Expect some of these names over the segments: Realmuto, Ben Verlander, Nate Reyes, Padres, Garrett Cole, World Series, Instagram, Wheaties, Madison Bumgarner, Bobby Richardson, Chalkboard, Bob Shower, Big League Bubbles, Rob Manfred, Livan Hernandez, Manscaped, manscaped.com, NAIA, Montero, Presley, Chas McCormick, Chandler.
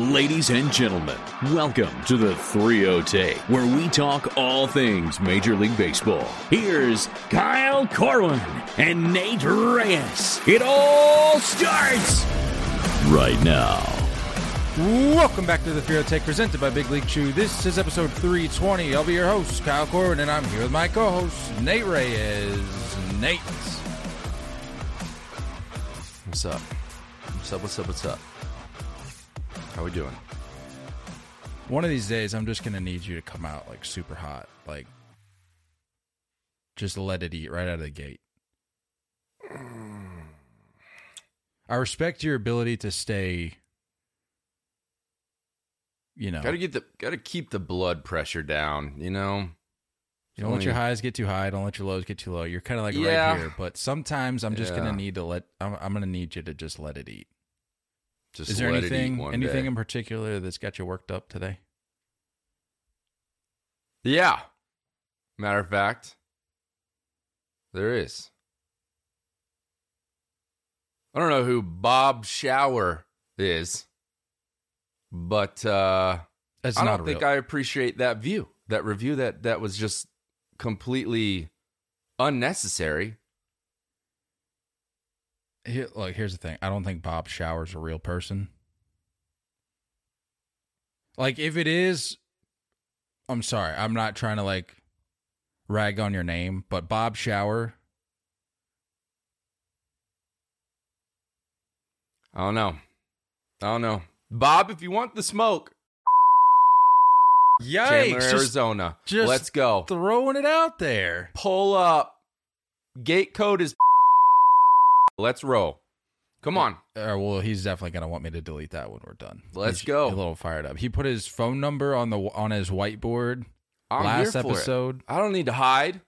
Ladies and gentlemen, welcome to the 3-0 Take, where we talk all things Major League Baseball. Here's Kyle Corwin and Nate Reyes. It all starts right now. Welcome back to the 3-0 Take, presented by Big League Chew. This is episode 320. I'll be your host, Kyle Corwin, and I'm here with my co-host, Nate Reyes. Nate. What's up? What's up, what's up, what's up? How we doing? One of these days, I'm just going to need you to come out like super hot. Like, just let it eat right out of the gate. I respect your ability to stay, you know. Gotta keep the blood pressure down, you know. Don't let your highs get too high. Don't let your lows get too low. You're kind of like right here. But sometimes I'm just going to need to I'm going to need you to just let it eat. Just is there anything in particular that's got you worked up today? Yeah. Matter of fact, there is. I don't know who Bob Shower is, but I appreciate that review that was just completely unnecessary. Here's the thing. I don't think Bob Shower's a real person. Like, if it is, I'm sorry. I'm not trying to, like, rag on your name, but Bob Shower. I don't know. Bob, if you want the smoke. Yikes. Chandler, Arizona. Just let's go. Throwing it out there. Pull up. Gate code is... Let's roll. Come on. Well, he's definitely going to want me to delete that when we're done. Let's go. A little fired up. He put his phone number on his whiteboard last episode. I don't need to hide.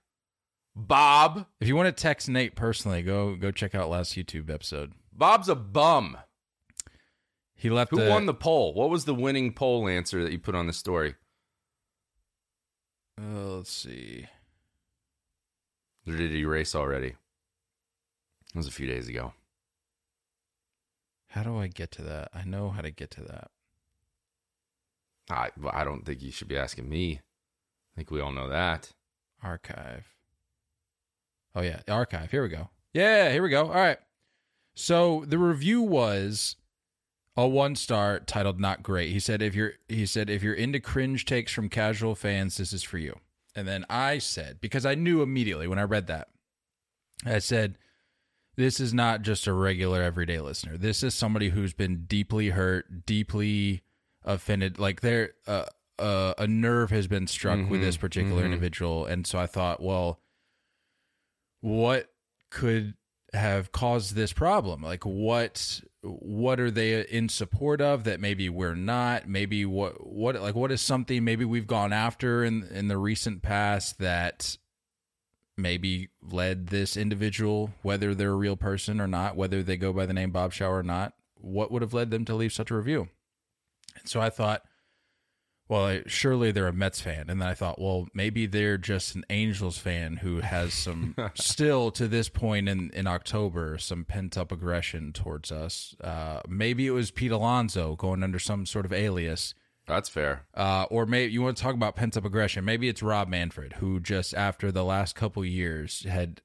Bob. If you want to text Nate personally, go check out last YouTube episode. Bob's a bum. He left. Who won the poll? What was the winning poll answer that you put on the story? Let's see. Or did he erase already? It was a few days ago. How do I get to that? I know how to get to that. I don't think you should be asking me. I think we all know that. Archive. Oh, yeah. Archive. Here we go. Yeah, here we go. All right. So the review was a 1-star titled Not Great. He said, if you're into cringe takes from casual fans, this is for you. And then I said, because I knew immediately when I read that, I said, this is not just a regular everyday listener. This is somebody who's been deeply hurt, deeply offended. Like a nerve has been struck with this particular individual. And so I thought, well, what could have caused this problem? Like what are they in support of that maybe we're not? Maybe what is something maybe we've gone after in the recent past that maybe led this individual, whether they're a real person or not, whether they go by the name Bob Shower or not, what would have led them to leave such a review? And so I thought, well, surely they're a Mets fan. And then I thought, well, maybe they're just an Angels fan who has some, still to this point in October, some pent-up aggression towards us. Maybe it was Pete Alonso going under some sort of alias. That's fair. Or maybe you want to talk about pent-up aggression. Maybe it's Rob Manfred, who just after the last couple years had...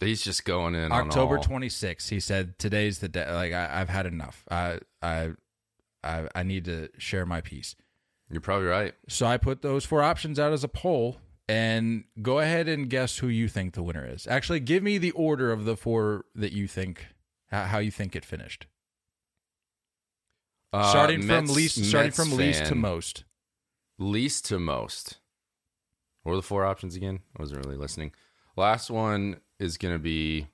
he's just going in October 26th. He said, today's the day. Like, I've had enough. I I need to share my piece. You're probably right. So I put those four options out as a poll, and go ahead and guess who you think the winner is. Actually, give me the order of the four that you think, how you think it finished. Starting from least to most. Least to most. What were the four options again? I wasn't really listening. Last one is going to be...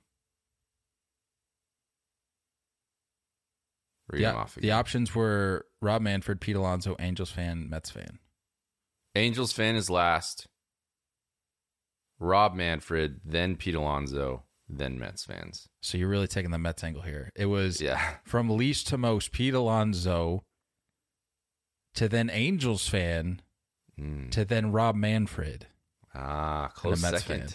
The options were Rob Manfred, Pete Alonso, Angels fan, Mets fan. Angels fan is last. Rob Manfred, then Pete Alonso, then Mets fans. So you're really taking the Mets angle here. It was from least to most, Pete Alonso, to then Angels fan, to then Rob Manfred. Ah, close second. Fan.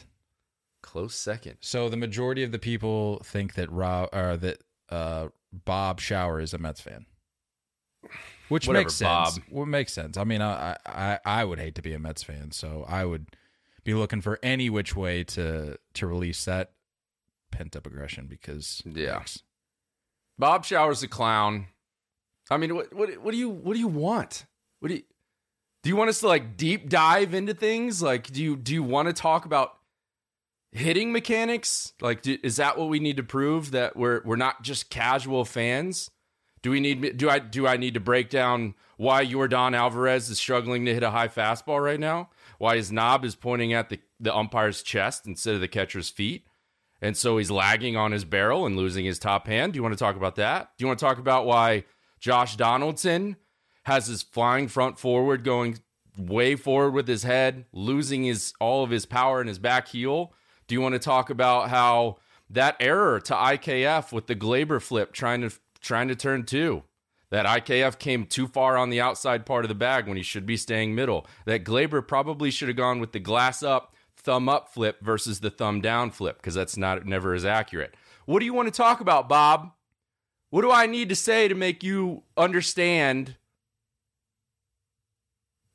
Close second. So the majority of the people think that Bob Shower is a Mets fan, which makes sense. What makes sense? I mean, I would hate to be a Mets fan, so I would be looking for any which way to release that pent up aggression because Bob Shower's a clown. I mean, what do you want? Do you want us to like deep dive into things? Like, do you want to talk about hitting mechanics? Like, is that what we need to prove, that we're not just casual fans? Do I need to break down why Yordan Alvarez is struggling to hit a high fastball right now? Why his knob is pointing at the umpire's chest instead of the catcher's feet, and so he's lagging on his barrel and losing his top hand? Do you want to talk about that? Do you want to talk about why Josh Donaldson has his flying front forward going way forward with his head, losing all of his power in his back heel? Do you want to talk about how that error to IKF with the Gleyber flip trying to turn two, that IKF came too far on the outside part of the bag when he should be staying middle, that Gleyber probably should have gone with the glass up, thumb up flip versus the thumb down flip, because that's never as accurate? What do you want to talk about, Bob? What do I need to say to make you understand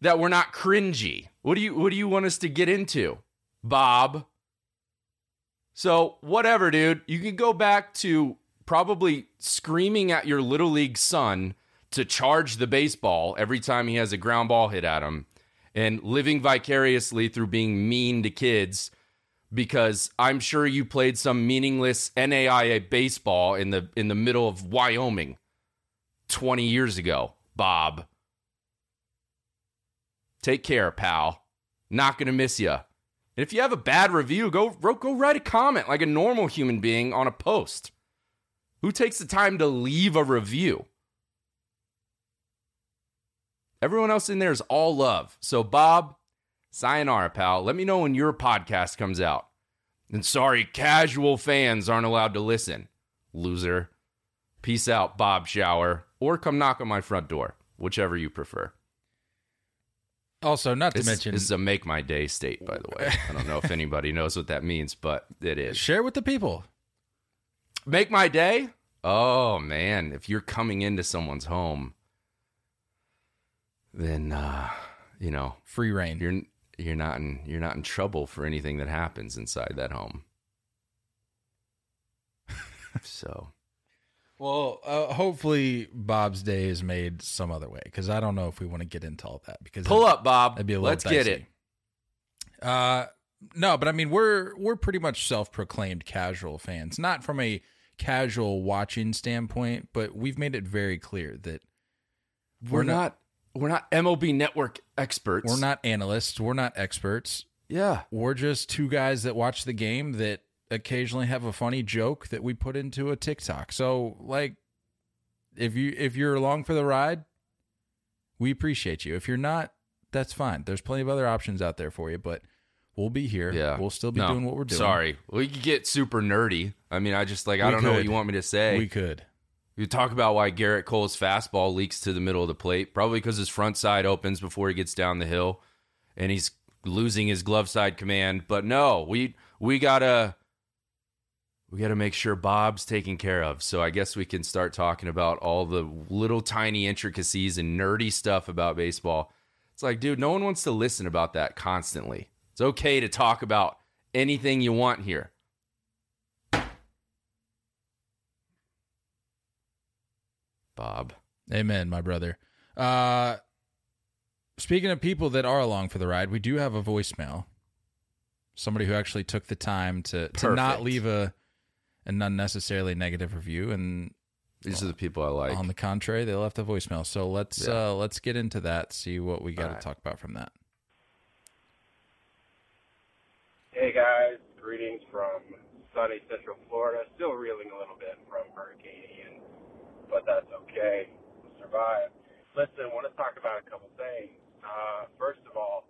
that we're not cringy? What do you want us to get into, Bob? So, whatever, dude. You can go back to probably screaming at your little league son to charge the baseball every time he has a ground ball hit at him, and living vicariously through being mean to kids, because I'm sure you played some meaningless NAIA baseball in the middle of Wyoming 20 years ago, Bob. Take care, pal. Not going to miss you. And if you have a bad review, go write a comment like a normal human being on a post. Who takes the time to leave a review? Everyone else in there is all love. So, Bob, sayonara, pal. Let me know when your podcast comes out. And sorry, casual fans aren't allowed to listen. Loser. Peace out, Bob Shower. Or come knock on my front door, whichever you prefer. Also, this is a make my day state, by the way. I don't know if anybody knows what that means, but it is. Share with the people. Make my day? Oh, man. If you're coming into someone's home, then, free reign. You're not in trouble for anything that happens inside that home. So. Well, hopefully Bob's day is made some other way, because I don't know if we want to get into all that. Because pull up, Bob. That'd be a little dicey. Let's get it. No, but I mean, we're pretty much self-proclaimed casual fans, not from a casual watching standpoint, but we've made it very clear that we're not MLB Network experts. We're not analysts. We're not experts. Yeah, we're just two guys that watch the game that occasionally have a funny joke that we put into a TikTok. So, like, if you're along for the ride, we appreciate you. If you're not, that's fine. There's plenty of other options out there for you, but we'll be here. Yeah. We'll still be doing what we're doing. Sorry. We could get super nerdy. I mean, I don't know what you want me to say. We could. We talk about why Garrett Cole's fastball leaks to the middle of the plate, probably because his front side opens before he gets down the hill, and he's losing his glove side command. But no, we gotta make sure Bob's taken care of. So I guess we can start talking about all the little tiny intricacies and nerdy stuff about baseball. It's like, dude, no one wants to listen about that constantly. It's okay to talk about anything you want here. Bob. Amen, my brother. Speaking of people that are along for the ride, we do have a voicemail. Somebody who actually took the time to not leave an unnecessarily negative review. And these are the people I like. On the contrary, they left a voicemail. So let's get into that, see what we got to talk about from that. Hey, guys. Greetings from sunny Central Florida. Still reeling a little bit from Hurricane Ian, but that's okay. We'll survive. Listen, I want to talk about a couple things. First of all,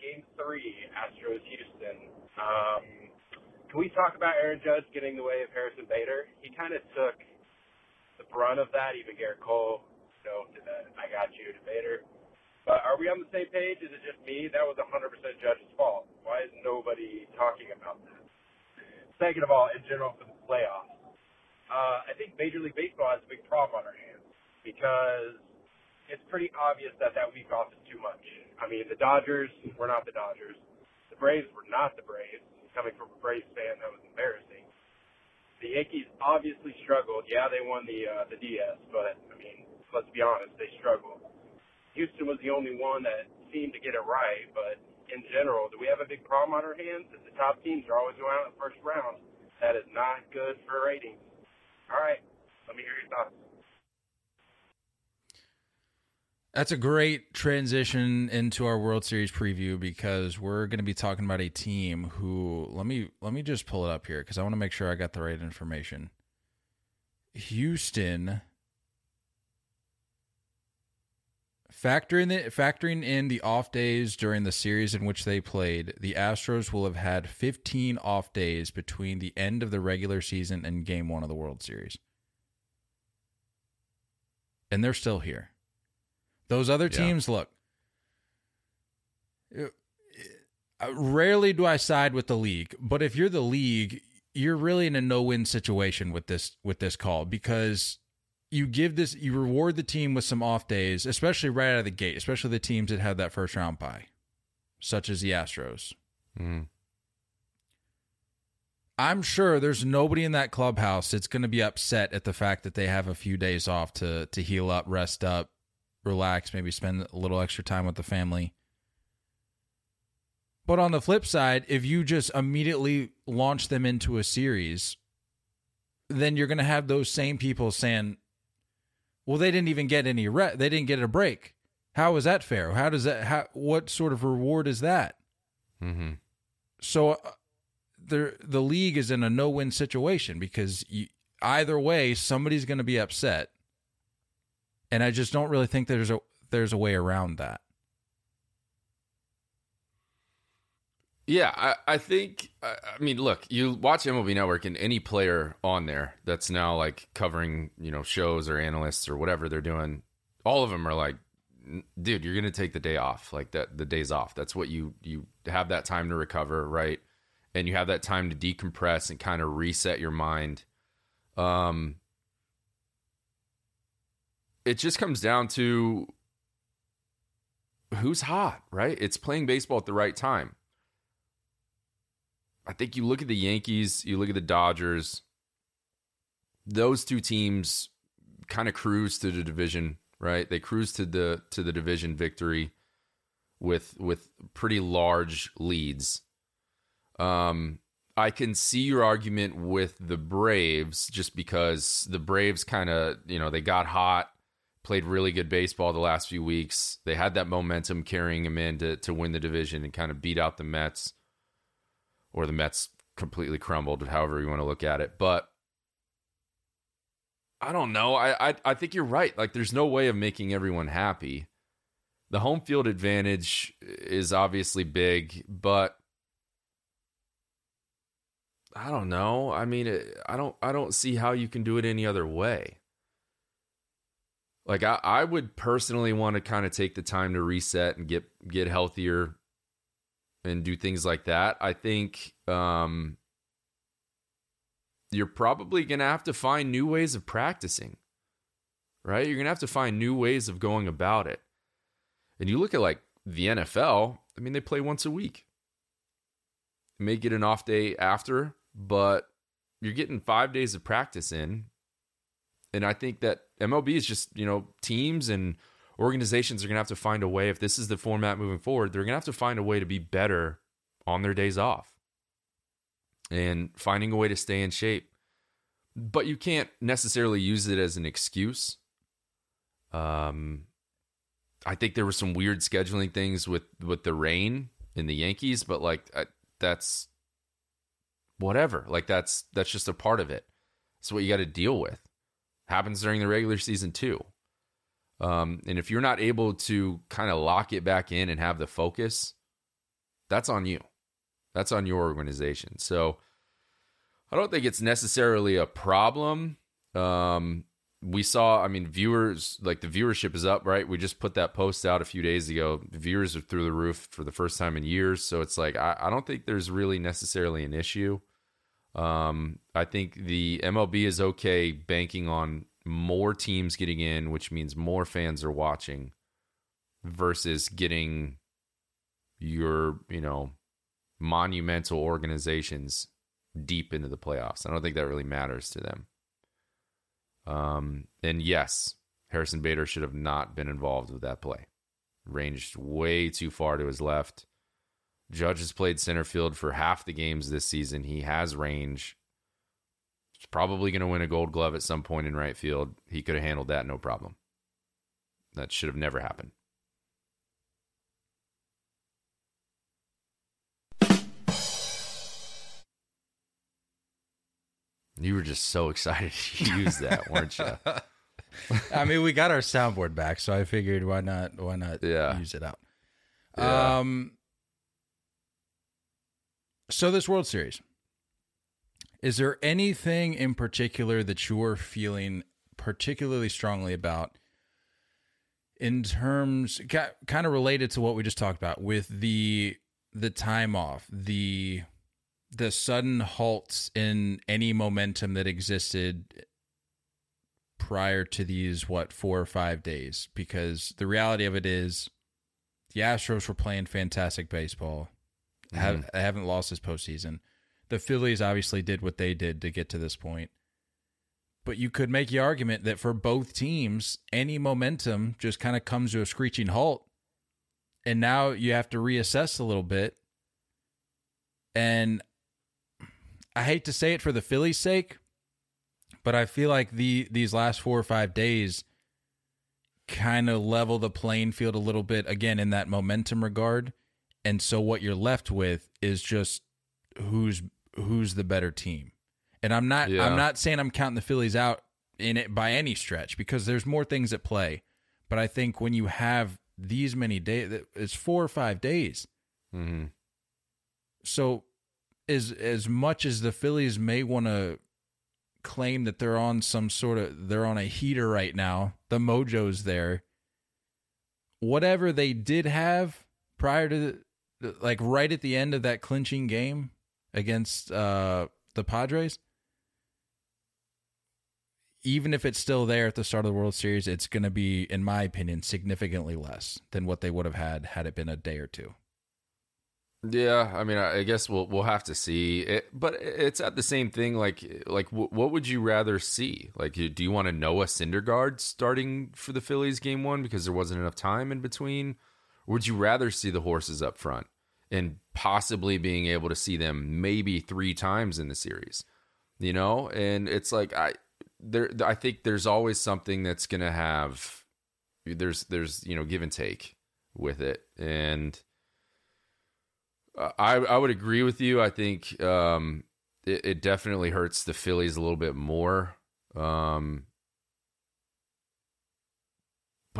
Game 3, Astros-Houston. Can we talk about Aaron Judge getting in the way of Harrison Bader? He kind of took the brunt of that, even Garrett Cole, did that, I got you, to Bader. But are we on the same page? Is it just me? That was 100% Judge's fault. Why is nobody talking about that? Second of all, in general for the playoffs, I think Major League Baseball has a big problem on our hands because it's pretty obvious that week off is too much. I mean, the Dodgers were not the Dodgers. The Braves were not the Braves. Coming from a Braves fan, that was embarrassing. The Yankees obviously struggled. Yeah, they won the DS, but, I mean, let's be honest, they struggled. Houston was the only one that seemed to get it right, but in general, do we have a big problem on our hands? If the top teams are always going out in the first round, that is not good for ratings. All right, let me hear your thoughts. That's a great transition into our World Series preview because we're going to be talking about a team who, let me just pull it up here because I want to make sure I got the right information. Houston, factoring in the off days during the series in which they played, the Astros will have had 15 off days between the end of the regular season and Game 1 of the World Series. And they're still here. Those other teams, look, rarely do I side with the league, but if you're the league, you're really in a no-win situation with this call because you reward the team with some off days, especially right out of the gate, especially the teams that have that first round bye, such as the Astros. Mm. I'm sure there's nobody in that clubhouse that's going to be upset at the fact that they have a few days off to heal up, rest up, relax, maybe spend a little extra time with the family. But on the flip side, if you just immediately launch them into a series, then you're going to have those same people saying, well, they didn't even get any rest. They didn't get a break. How is that fair? What sort of reward is that? Mm-hmm. So the league is in a no-win situation because either way, somebody's going to be upset. And I just don't really think there's a way around that. Yeah, I think, I mean, look, you watch MLB Network and any player on there that's now like covering, shows or analysts or whatever they're doing, all of them are like, dude, you're going to take the day off, like that. The day's off. That's what you have that time to recover, right? And you have that time to decompress and kind of reset your mind. It just comes down to who's hot, right? It's playing baseball at the right time. I think you look at the Yankees, you look at the Dodgers. Those two teams kind of cruise to the division, right? They cruise to the division victory with pretty large leads. I can see your argument with the Braves just because the Braves kind of, they got hot. Played really good baseball the last few weeks. They had that momentum carrying them in to win the division and kind of beat out the Mets. Or the Mets completely crumbled, however you want to look at it. But I don't know. I think you're right. Like, there's no way of making everyone happy. The home field advantage is obviously big, but I don't know. I mean, I don't see how you can do it any other way. Like, I would personally want to kind of take the time to reset and get healthier and do things like that. I think you're probably going to have to find new ways of practicing, right? You're going to have to find new ways of going about it. And you look at, like, the NFL, I mean, they play once a week. You may get an off day after, but you're getting 5 days of practice in. And I think that MLB is just, you know, teams and organizations are going to have to find a way, if this is the format moving forward, they're going to have to find a way to be better on their days off and finding a way to stay in shape. But you can't necessarily use it as an excuse. I think there were some weird scheduling things with the rain in the Yankees, but like that's whatever. Like that's just a part of it. It's what you got to deal with. Happens during the regular season too. And if you're not able to kind of lock it back in and have the focus, that's on you. That's on your organization. So I don't think it's necessarily a problem. We saw, I mean, viewers, like the viewership is up, right? We just put that post out a few days ago. The viewers are through the roof for the first time in years. So it's like, I don't think there's really necessarily an issue. I think the MLB is okay banking on more teams getting in, which means more fans are watching versus getting your, you know, monumental organizations deep into the playoffs. I don't think that really matters to them. And yes, Harrison Bader should have not been involved with that play. Ranged way too far to his left. Judge has played center field for half the games this season. He has range. He's probably going to win a Gold Glove at some point in right field. He could have handled that no problem. That should have never happened. You were just so excited to use that, weren't you? I mean, we got our soundboard back, so I figured why not use it out. Yeah. So this World Series, is there anything in particular that you are feeling particularly strongly about in terms, kind of related to what we just talked about with the time off, the sudden halts in any momentum that existed prior to these, 4 or 5 days? Because the reality of it is the Astros were playing fantastic baseball. Mm-hmm. I haven't lost this postseason. The Phillies obviously did what they did to get to this point. But you could make the argument that for both teams, any momentum just kind of comes to a screeching halt. And now you have to reassess a little bit. And I hate to say it for the Phillies' sake, but I feel like these last 4 or 5 days kind of level the playing field a little bit, again, in that momentum regard. And so what you're left with is just who's the better team. And I'm not saying I'm counting the Phillies out in it by any stretch, because there's more things at play. But I think when you have these many days, it's 4 or 5 days. Mm-hmm. So as much as the Phillies may want to claim that they're on a heater right now, the mojo's there, whatever they did have prior to right at the end of that clinching game against the Padres, even if it's still there at the start of the World Series, it's going to be, in my opinion, significantly less than what they would have had it been a day or two. Yeah, I mean, I guess we'll have to see it, but it's at the same thing. Like, what would you rather see? Like, do you want a Noah Syndergaard starting for the Phillies game one because there wasn't enough time in between? Or would you rather see the horses up front and possibly being able to see them maybe 3 times in the series? You know, and it's like I think there's always something that's gonna have there's you know, give and take with it. And I would agree with you. I think it definitely hurts the Phillies a little bit more. But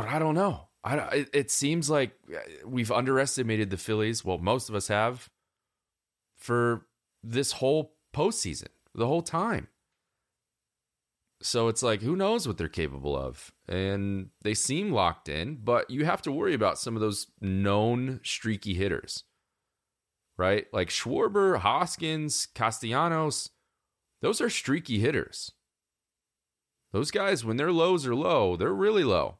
I don't know. It seems like we've underestimated the Phillies. Well, most of us have for this whole postseason, the whole time. So it's like, who knows what they're capable of? And they seem locked in, but you have to worry about some of those known streaky hitters. Right? Like Schwarber, Hoskins, Castellanos, those are streaky hitters. Those guys, when their lows are low, they're really low.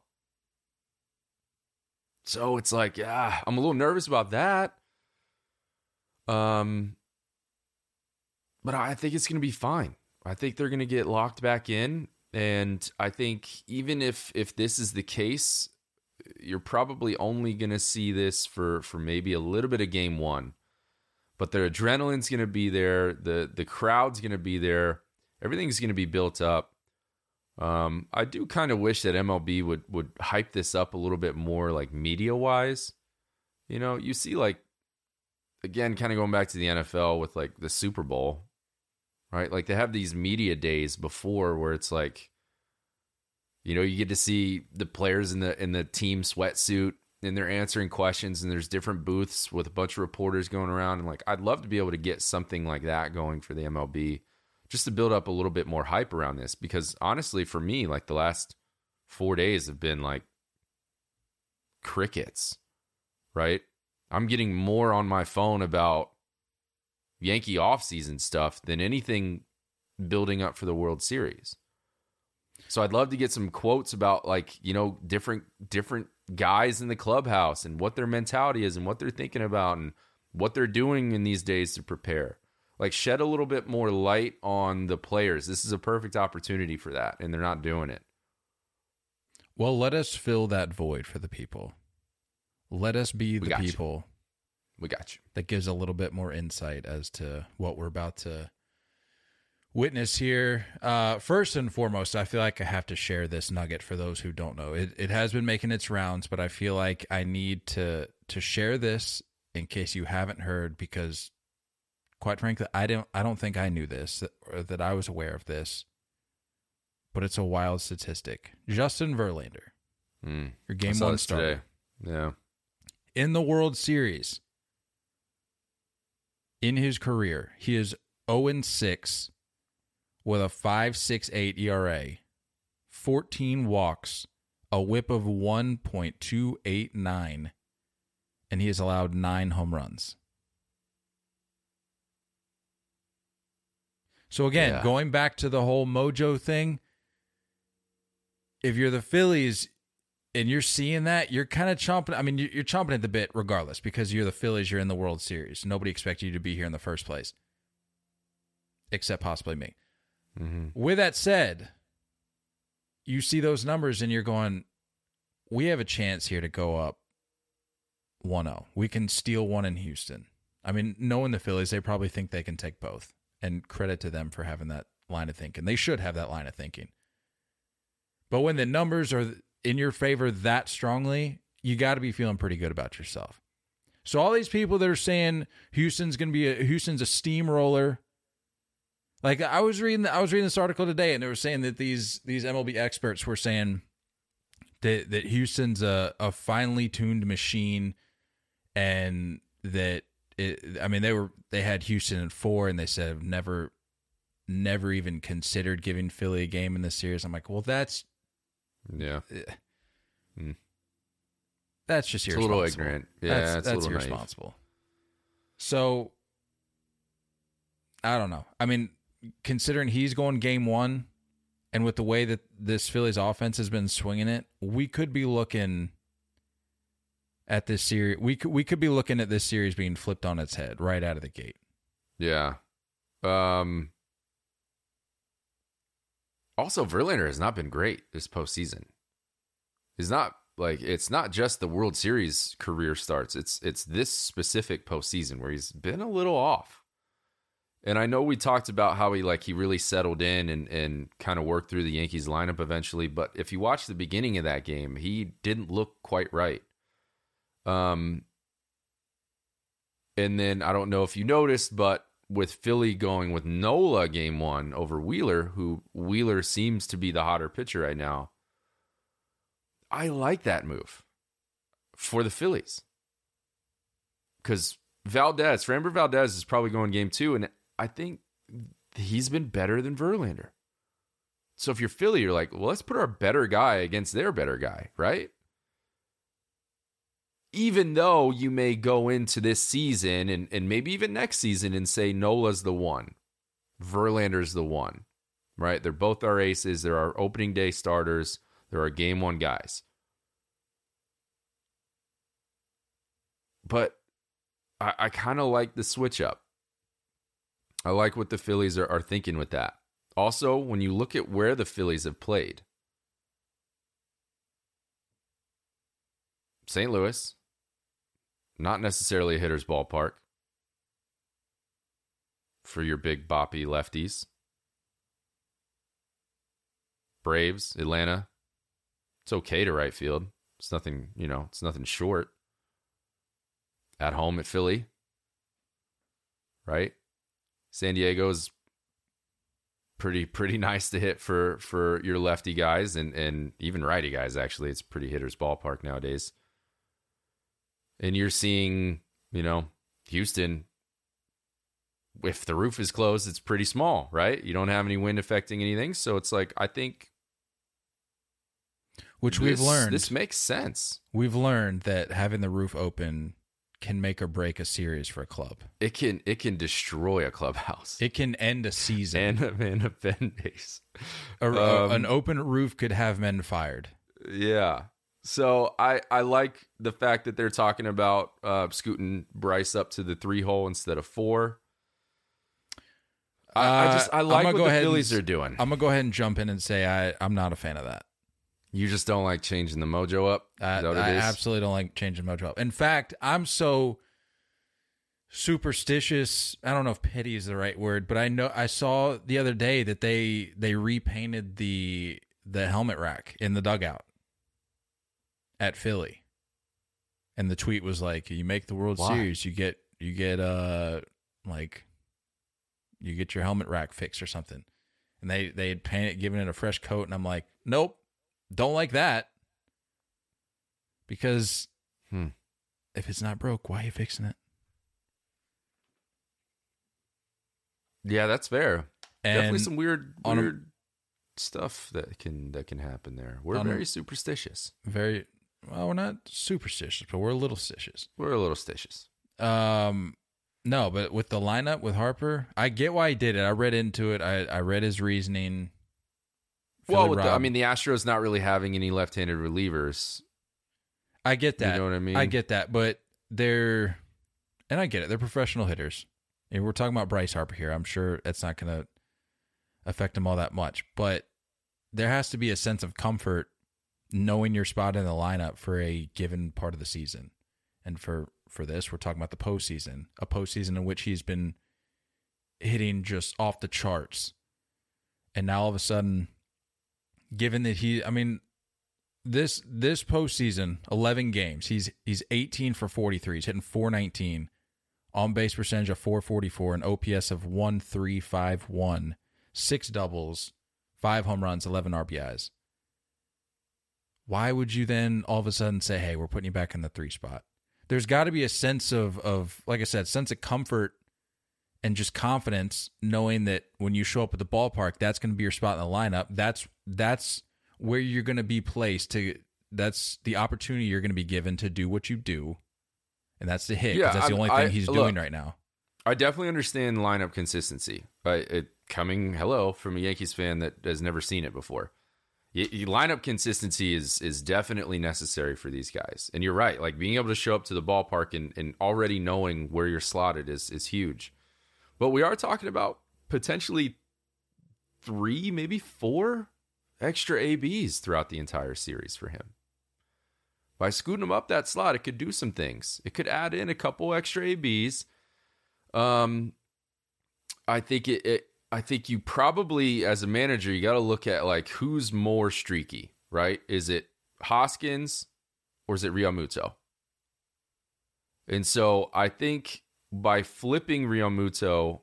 So it's like, yeah, I'm a little nervous about that. But I think it's going to be fine. I think they're going to get locked back in. And I think even if this is the case, you're probably only going to see this for maybe a little bit of game one. But their adrenaline's going to be there. The crowd's going to be there. Everything's going to be built up. I do kind of wish that MLB would hype this up a little bit more, like media-wise. You know, you see, like, again, kind of going back to the NFL with, like, the Super Bowl, right? Like, they have these media days before where it's like, you know, you get to see the players in the team sweatsuit, and they're answering questions, and there's different booths with a bunch of reporters going around. And, like, I'd love to be able to get something like that going for the MLB, just to build up a little bit more hype around this. Because honestly, for me, like, the last 4 days have been like crickets, right? I'm getting more on my phone about Yankee offseason stuff than anything building up for the World Series. So I'd love to get some quotes about, like, you know, different guys in the clubhouse and what their mentality is and what they're thinking about and what they're doing in these days to prepare. Like, shed a little bit more light on the players. This is a perfect opportunity for that, and they're not doing it. Well, let us fill that void for the people. Let us be the people. We got you. That gives a little bit more insight as to what we're about to witness here. First and foremost, I feel like I have to share this nugget for those who don't know. It has been making its rounds, but I feel like I need to share this in case you haven't heard, because quite frankly, I don't think I knew this or that I was aware of this, but it's a wild statistic. Justin Verlander, your game one starter, yeah, in the World Series, in his career, he is 0-6 with a 5.68 ERA, 14 walks, a WHIP of 1.289, and he has allowed 9 home runs. So again, Going back to the whole mojo thing, if you're the Phillies and you're seeing that, you're kind of chomping. I mean, you're chomping at the bit regardless, because you're the Phillies, you're in the World Series. Nobody expected you to be here in the first place, except possibly me. Mm-hmm. With that said, you see those numbers and you're going, we have a chance here to go up 1-0. We can steal one in Houston. I mean, knowing the Phillies, they probably think they can take both. And credit to them for having that line of thinking. They should have that line of thinking. But when the numbers are in your favor that strongly, you got to be feeling pretty good about yourself. So all these people that are saying Houston's a steamroller. Like, I was reading this article today, and they were saying that these MLB experts were saying that Houston's a finely tuned machine, and that. They had Houston in 4, and they said I've never even considered giving Philly a game in this series. I'm like, well, that's that's just irresponsible. It's a little ignorant. Yeah, that's irresponsible. Naive. So I don't know. I mean, considering he's going game one, and with the way that this Phillies offense has been swinging it, we could be looking at this series, we could be looking at this series being flipped on its head right out of the gate. Yeah. Also, Verlander has not been great this postseason. It's not just the World Series career starts. It's this specific postseason where he's been a little off. And I know we talked about how he really settled in and kind of worked through the Yankees lineup eventually. But if you watch the beginning of that game, he didn't look quite right. And then I don't know if you noticed, but with Philly going with Nola game one over Wheeler, Wheeler seems to be the hotter pitcher right now. I like that move for the Phillies, because Framber Valdez is probably going game 2, and I think he's been better than Verlander. So if you're Philly, you're like, well, let's put our better guy against their better guy, right? Even though you may go into this season and maybe even next season and say Nola's the one, Verlander's the one, right? They're both our aces. They're our opening day starters. They're our game one guys. But I kind of like the switch up. I like what the Phillies are thinking with that. Also, when you look at where the Phillies have played, St. Louis, not necessarily a hitter's ballpark for your big boppy lefties. Braves, Atlanta, it's okay to right field. It's nothing, you know, it's nothing short. At home at Philly, right? San Diego's pretty nice to hit for your lefty guys and even righty guys, actually. It's a pretty hitter's ballpark nowadays. And you're seeing, you know, Houston, if the roof is closed, it's pretty small, right? You don't have any wind affecting anything. So it's like, I think... Which we've learned. This makes sense. We've learned that having the roof open can make or break a series for a club. It can destroy a clubhouse. It can end a season. And a fan base. An open roof could have men fired. Yeah. So I like the fact that they're talking about scooting Bryce up to the 3-hole instead of 4. I like what the Phillies are doing. I'm going to go ahead and jump in and say I'm not a fan of that. You just don't like changing the mojo up? I absolutely don't like changing mojo up. In fact, I'm so superstitious. I don't know if pity is the right word, but I saw the other day that they repainted the helmet rack in the dugout at Philly. And the tweet was like, you make the World Series, you get your helmet rack fixed or something. And they had painted, given it a fresh coat, and I'm like, nope. Don't like that, because if it's not broke, why are you fixing it? Yeah, that's fair. And definitely some weird stuff that can happen there. We're very superstitious. Very well. We're not superstitious, but we're a little stitious. No, but with the lineup with Harper, I get why he did it. I read into it. I read his reasoning. Well, the Astros not really having any left-handed relievers. I get that. You know what I mean? I get that, but I get it. They're professional hitters. And we're talking about Bryce Harper here. I'm sure it's not going to affect him all that much, but there has to be a sense of comfort knowing your spot in the lineup for a given part of the season. And for this, we're talking about the postseason, a postseason in which he's been hitting just off the charts. And now all of a sudden... Given that this postseason, 11 games, he's 18 for 43. He's hitting .419, on base percentage of .444, an OPS of 1.351, 6 doubles, 5 home runs, 11 RBIs. Why would you then all of a sudden say, hey, we're putting you back in the 3 spot? There's got to be a sense of, like I said, sense of comfort and just confidence, knowing that when you show up at the ballpark, that's going to be your spot in the lineup. That's where you're going to be placed. That's the opportunity you're going to be given to do what you do, and that's to hit. Yeah, that's the only thing he's doing right now. I definitely understand lineup consistency. From a Yankees fan that has never seen it before. Lineup consistency is definitely necessary for these guys, and you're right. Like being able to show up to the ballpark and already knowing where you're slotted is huge. But we are talking about potentially 3, maybe 4 extra ABs throughout the entire series for him. By scooting him up that slot, it could do some things. It could add in a couple extra ABs. I think you probably, as a manager, you got to look at like who's more streaky, right? Is it Hoskins or is it Realmuto? And so I think. By flipping Realmuto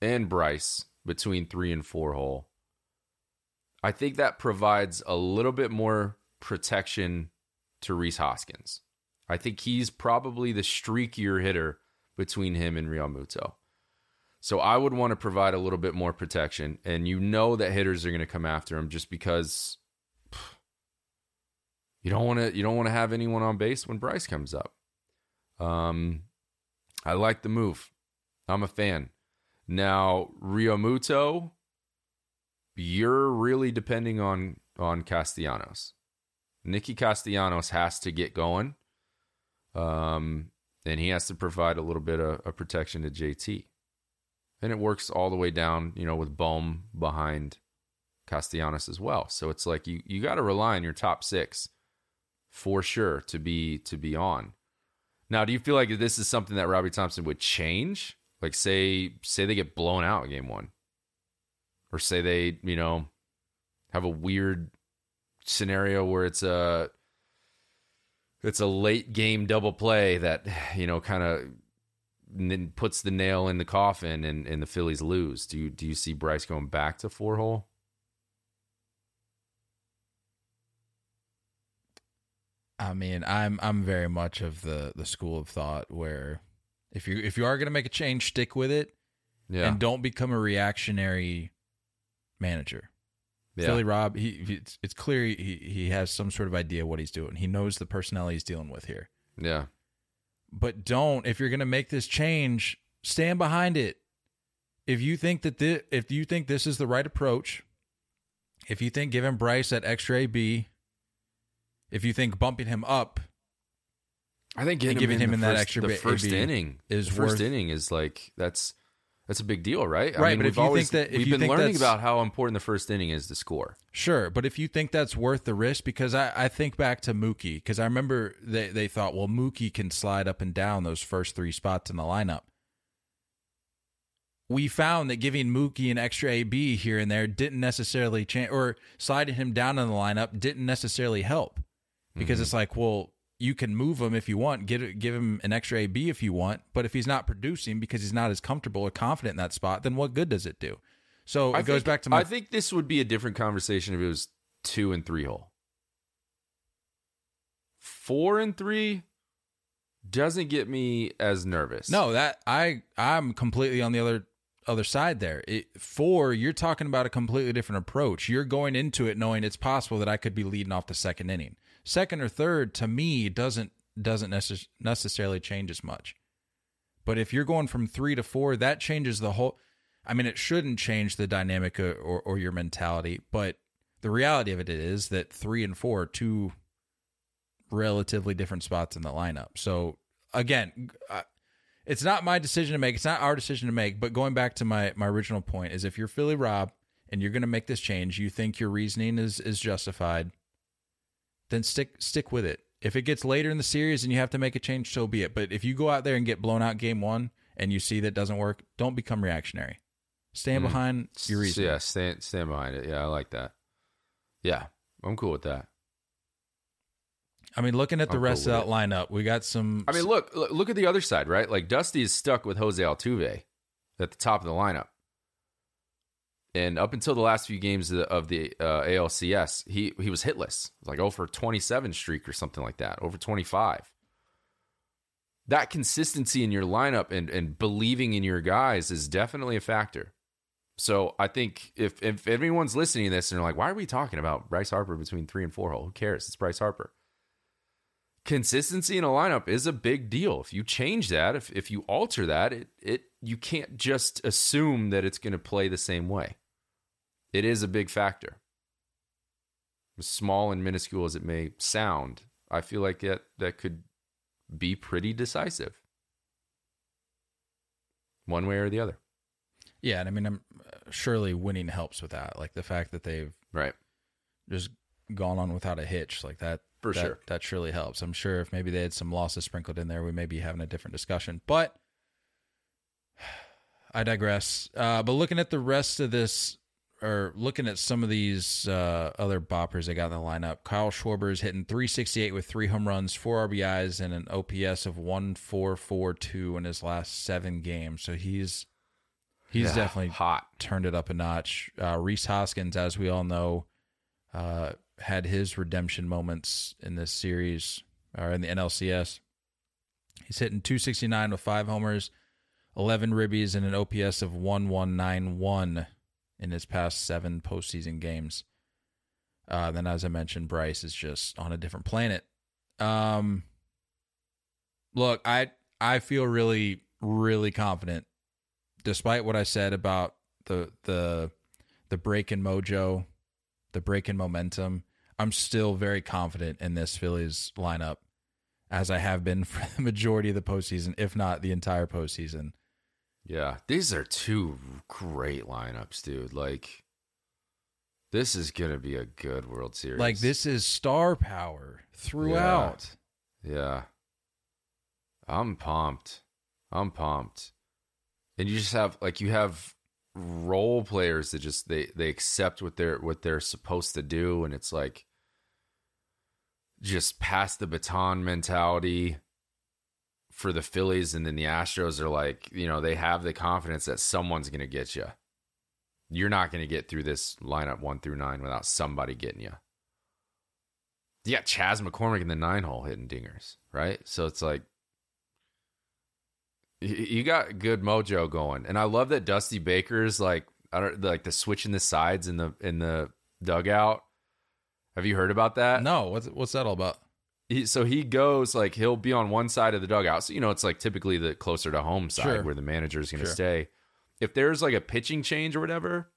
and Bryce between 3 and 4 hole, I think that provides a little bit more protection to Rhys Hoskins. I think he's probably the streakier hitter between him and Realmuto. So I would want to provide a little bit more protection, and you know that hitters are going to come after him just because you don't want to have anyone on base when Bryce comes up. I like the move. I'm a fan. Now, Realmuto, you're really depending on Castellanos. Nicky Castellanos has to get going, and he has to provide a little bit of protection to JT. Then it works all the way down, you know, with Bohm behind Castellanos as well. So it's like you got to rely on your top six for sure to be on. Now, do you feel like this is something that Robbie Thompson would change? Like, say they get blown out in game one, or say they, you know, have a weird scenario where it's a late game double play that, you know, kind of then puts the nail in the coffin and the Phillies lose. Do you see Bryce going back to four hole? I mean, I'm very much of the school of thought where if you are going to make a change, stick with it, yeah, and don't become a reactionary manager. Yeah. Philly Rob, it's clear he has some sort of idea what he's doing. He knows the personnel he's dealing with here. Yeah. But if you're going to make this change, stand behind it. If you think this is the right approach, if you think giving Bryce that extra AB, if you think bumping him up, I think giving him in that extra AB, the first inning is like that's a big deal, right? Right, I mean, but we've been learning about how important the first inning is to score. Sure, but if you think that's worth the risk, because I think back to Mookie, because I remember they thought, well, Mookie can slide up and down those first three spots in the lineup. We found that giving Mookie an extra AB here and there didn't necessarily change, or sliding him down in the lineup didn't necessarily help, because it's like, well, you can move him if you want, give him an extra AB if you want, but if he's not producing because he's not as comfortable or confident in that spot, then what good does it do? So it goes back to my... I think this would be a different conversation if it was 2 and 3 hole. 4 and 3 doesn't get me as nervous. No, that I'm completely on the other side there. 4, you're talking about a completely different approach. You're going into it knowing it's possible that I could be leading off the second inning. Second or third, to me, doesn't necessarily change as much. But if you're going from 3 to 4, that changes the whole... I mean, it shouldn't change the dynamic or your mentality, but the reality of it is that 3 and 4 are 2 relatively different spots in the lineup. So, again, it's not my decision to make. It's not our decision to make, but going back to my original point is if you're Philly Rob and you're going to make this change, you think your reasoning is justified, then stick with it. If it gets later in the series and you have to make a change, so be it. But if you go out there and get blown out game one and you see that doesn't work, don't become reactionary. Stand behind your reason. Yeah, stand behind it. Yeah, I like that. Yeah, I'm cool with that. I mean, looking at the rest of that lineup, we got some... I mean, look at the other side, right? Like, Dusty is stuck with Jose Altuve at the top of the lineup. And up until the last few games of the ALCS, he was hitless. It was like over 27 streak or something like that, over 25. That consistency in your lineup and believing in your guys is definitely a factor. So I think if everyone's listening to this and they're like, why are we talking about Bryce Harper between 3 and 4 hole? Who cares? It's Bryce Harper. Consistency in a lineup is a big deal. If you change that, if you alter that, it you can't just assume that it's going to play the same way. It is a big factor. As small and minuscule as it may sound, I feel like that could be pretty decisive, one way or the other. Yeah, and I mean, surely winning helps with that. Like the fact that they've just gone on without a hitch, like that. For sure, that surely helps. I'm sure if maybe they had some losses sprinkled in there, we may be having a different discussion. But I digress. But looking at the rest of this, or looking at some of these other boppers they got in the lineup, Kyle Schwarber is hitting 368 with 3 home runs, 4 RBIs, and an OPS of 1.442 in his last 7 games. So he's definitely hot, turned it up a notch. Rhys Hoskins, as we all know, had his redemption moments in this series, or in the NLCS. He's hitting 269 with 5 homers, 11 ribbies, and an OPS of 1.191 in his past 7 postseason games. Then, as I mentioned, Bryce is just on a different planet. Look, I feel really, really confident, despite what I said about the break in mojo, the break in momentum. I'm still very confident in this Phillies lineup, as I have been for the majority of the postseason, if not the entire postseason. Yeah, these are two great lineups, dude. Like, this is going to be a good World Series. Like, this is star power throughout. Yeah. I'm pumped. And you just have, like, you have role players that just, they accept what they're supposed to do. And it's like, just pass the baton mentality for the Phillies. And then the Astros are like, you know, they have the confidence that someone's going to get you. You're not going to get through this lineup 1 through 9 without somebody getting you. You got Chas McCormick in the 9-hole hitting dingers, right? So it's like, you got good mojo going. And I love that Dusty Baker's like, I don't like the switching the sides in the dugout. Have you heard about that? No. What's that all about? He goes, like, he'll be on one side of the dugout. So, you know, it's like typically the closer to home side where the manager's going to stay. If there's like a pitching change or whatever,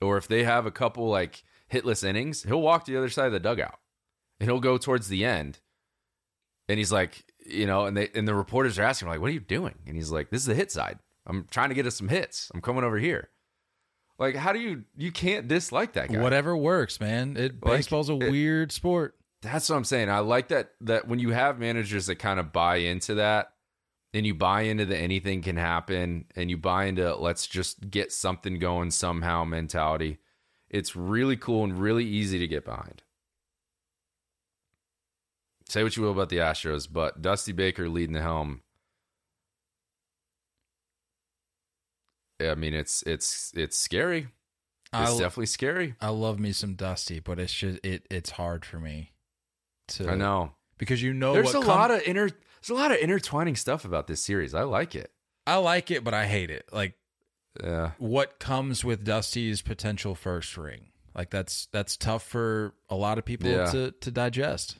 or if they have a couple like hitless innings, he'll walk to the other side of the dugout and he'll go towards the end. And he's like, you know, and the reporters are asking him, like, what are you doing? And he's like, this is the hit side. I'm trying to get us some hits. I'm coming over here. Like, how do you can't dislike that guy. Whatever works, man. Baseball's a weird sport. That's what I'm saying. I like that when you have managers that kind of buy into that, and you buy into the anything can happen, and you buy into let's just get something going somehow mentality, it's really cool and really easy to get behind. Say what you will about the Astros, but Dusty Baker leading the helm. I mean, it's scary. It's definitely scary. I love me some Dusty, but it's just it's hard for me to. I know, because you know there's there's a lot of intertwining stuff about this series. I like it, but I hate it. Like, what comes with Dusty's potential first ring? Like that's tough for a lot of people to digest.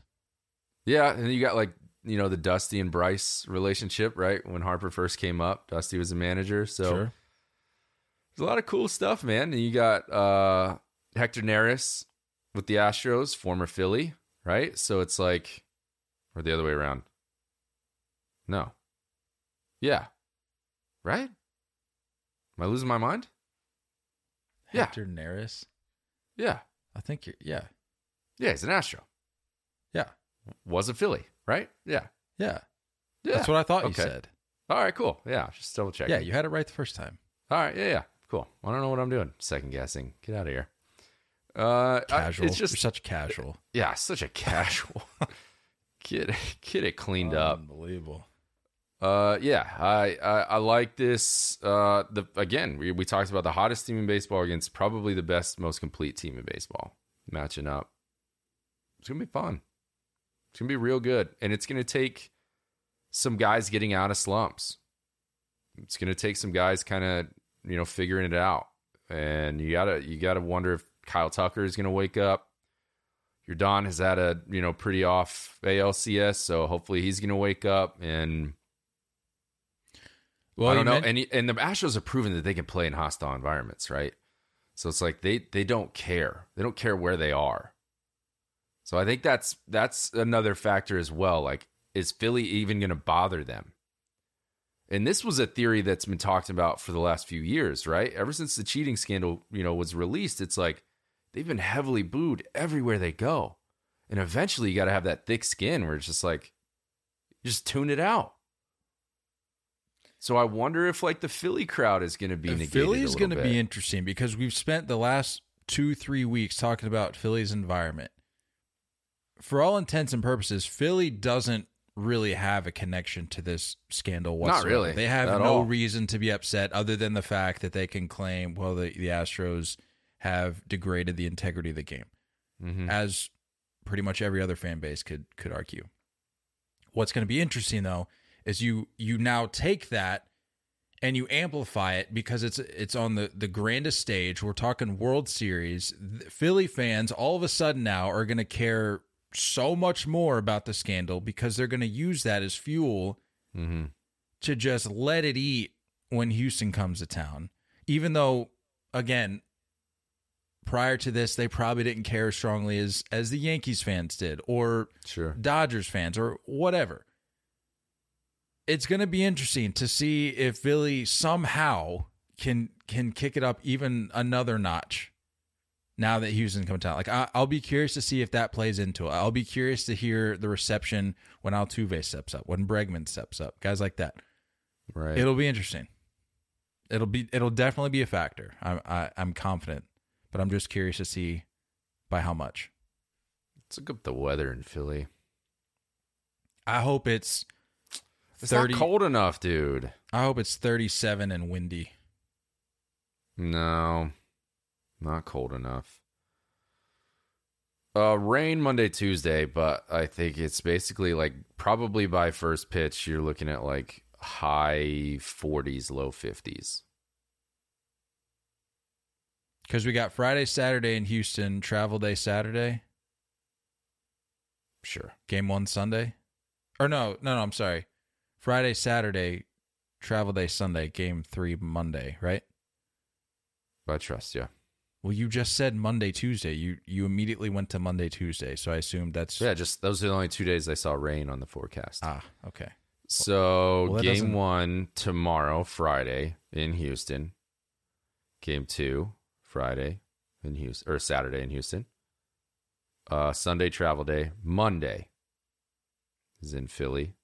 Yeah, and you got, like, you know, the Dusty and Bryce relationship, right? When Harper first came up, Dusty was the manager. So there's a lot of cool stuff, man. And you got Hector Neris with the Astros, former Philly, right? So it's like, or the other way around. No. Yeah. Right? Am I losing my mind? Hector Neris? Yeah. I think yeah. Yeah, he's an Astro. Yeah. Was a Philly, right? Yeah. That's what I thought you said. All right, cool. Yeah, just double check. Yeah, you had it right the first time. All right, yeah, cool. I don't know what I'm doing. Second guessing. Get out of here. Casual. It's just you're such casual. Yeah, such a casual. Get it cleaned up. Unbelievable. I like this. We talked about the hottest team in baseball against probably the best, most complete team in baseball matching up. It's gonna be fun. It's going to be real good, and it's going to take some guys getting out of slumps. It's going to take some guys kind of, you know, figuring it out, and you gotta wonder if Kyle Tucker is going to wake up. Yordan has had a, you know, pretty off ALCS, so hopefully he's going to wake up, and well, I don't know. And the Astros have proven that they can play in hostile environments, right? So it's like they don't care. They don't care where they are. So I think that's another factor as well. Like, is Philly even going to bother them? And this was a theory that's been talked about for the last few years, right? Ever since the cheating scandal, you know, was released, it's like they've been heavily booed everywhere they go. And eventually you got to have that thick skin where it's just like, you just tune it out. So I wonder if, like, the Philly crowd is going to be negated a little bit. Philly's going to be interesting because we've spent the last 2-3 weeks talking about Philly's environment. For all intents and purposes, Philly doesn't really have a connection to this scandal whatsoever. Not really. They have no reason to be upset other than the fact that they can claim, well, the Astros have degraded the integrity of the game, as pretty much every other fan base could argue. What's going to be interesting, though, is you now take that and you amplify it because it's on the grandest stage. We're talking World Series. Philly fans all of a sudden now are going to care so much more about the scandal because they're going to use that as fuel to just let it eat when Houston comes to town. Even though, again, prior to this, they probably didn't care as strongly as the Yankees fans did or Dodgers fans or whatever. it's going to be interesting to see if Philly somehow can kick it up even another notch now that Houston comes out. Like, I'll be curious to see if that plays into it. I'll be curious to hear the reception when Altuve steps up, when Bregman steps up, guys like that. Right. It'll be interesting. It'll definitely be a factor. I'm confident, but I'm just curious to see by how much. Let's look up the weather in Philly. I hope it's 30. Not cold enough, dude. I hope it's 37 and windy. No, not cold enough. Rain Monday, Tuesday, but I think it's basically like probably by first pitch, you're looking at like high 40s, low 50s. Because we got Friday, Saturday in Houston, travel day Saturday. Sure. Game one Sunday. Or no, I'm sorry. Friday, Saturday, travel day Sunday, game three Monday, right? I trust, yeah. Well, you just said Monday, Tuesday. You immediately went to Monday, Tuesday, so I assumed that's... Yeah, just those are the only 2 days I saw rain on the forecast. Ah, okay. So, well, game one tomorrow, Friday, in Houston. Game two, Friday, in Houston, or Saturday in Houston. Sunday, travel day. Monday is in Philly.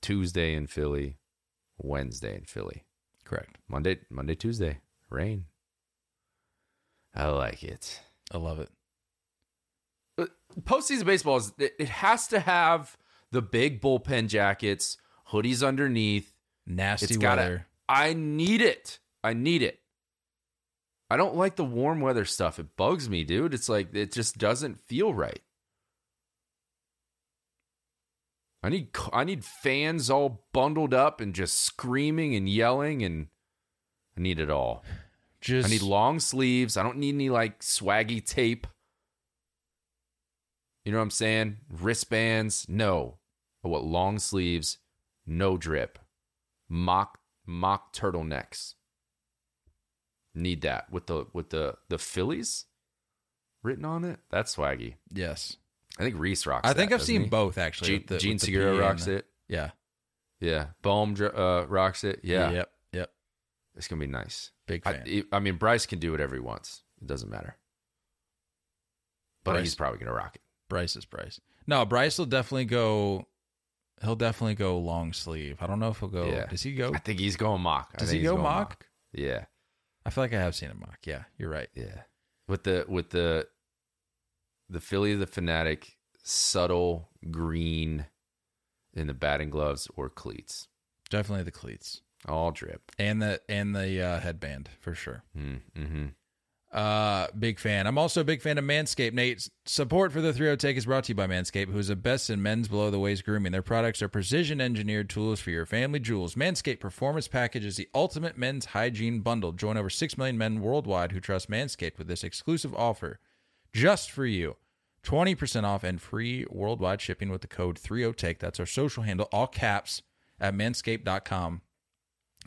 Tuesday in Philly. Wednesday in Philly. Correct. Monday, Tuesday. Rain. I like it. I love it. But postseason baseball is, it has to have the big bullpen jackets, hoodies underneath, nasty weather. I need it. I don't like the warm weather stuff. It bugs me, dude. It's like it just doesn't feel right. I need fans all bundled up and just screaming and yelling, and I need it all. I need long sleeves. I don't need any like swaggy tape. You know what I'm saying? Wristbands, no. I want long sleeves, no drip. Mock turtlenecks. Need that with the Phillies written on it. That's swaggy. Yes. I think Rhys rocks it. I think I've seen both, actually. Jean Segura rocks it. Yeah. Yeah. Bohm rocks it. Yeah. Yep. It's going to be nice. Big fan. I mean, Bryce can do whatever he wants. It doesn't matter. But Bryce, he's probably going to rock it. Bryce is Bryce. No, Bryce will definitely go... He'll definitely go long sleeve. I don't know if he'll go... Yeah. Does he go... I think he's going mock. Does he go mock? Yeah. I feel like I have seen him mock. Yeah, you're right. Yeah. With the Philly the Fanatic, subtle green in the batting gloves or cleats. Definitely the cleats. All drip. And the headband, for sure. Mm-hmm. Big fan. I'm also a big fan of Manscaped. Nate, support for the 3-0 Take is brought to you by Manscaped, who is the best in men's below-the-waist grooming. Their products are precision-engineered tools for your family jewels. Manscaped Performance Package is the ultimate men's hygiene bundle. Join over 6 million men worldwide who trust Manscaped with this exclusive offer just for you. 20% off and free worldwide shipping with the code 3OTAKE. That's our social handle, all caps, at manscaped.com.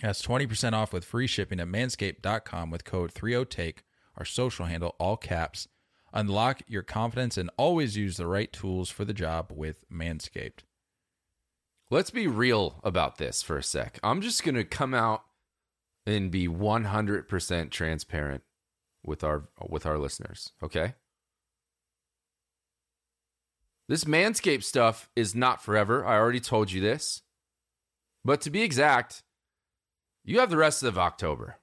That's 20% off with free shipping at manscaped.com with code 3OTAKE, our social handle, all caps. Unlock your confidence and always use the right tools for the job with Manscaped. Let's be real about this for a sec. I'm just going to come out and be 100% transparent with our listeners, okay? This Manscaped stuff is not forever. I already told you this. But to be exact, you have the rest of October.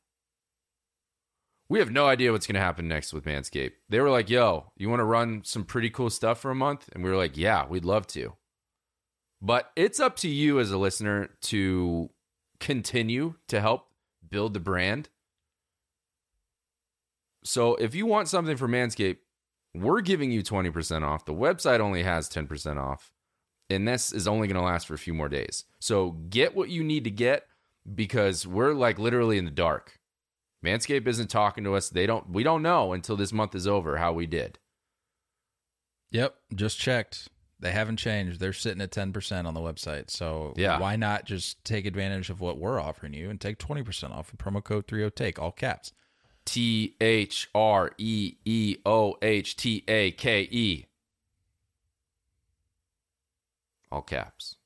We have no idea what's going to happen next with Manscaped. They were like, yo, you want to run some pretty cool stuff for a month? And we were like, yeah, we'd love to. But it's up to you as a listener to continue to help build the brand. So if you want something from Manscaped, we're giving you 20% off. The website only has 10% off. And this is only going to last for a few more days. So get what you need to get, because we're like literally in the dark. Manscaped isn't talking to us. We don't know until this month is over how we did. Yep. Just checked. They haven't changed. They're sitting at 10% on the website. So yeah. Why not just take advantage of what we're offering you and take 20% off with promo code 3OTAKE, all caps. THREEOHTAKE. All caps.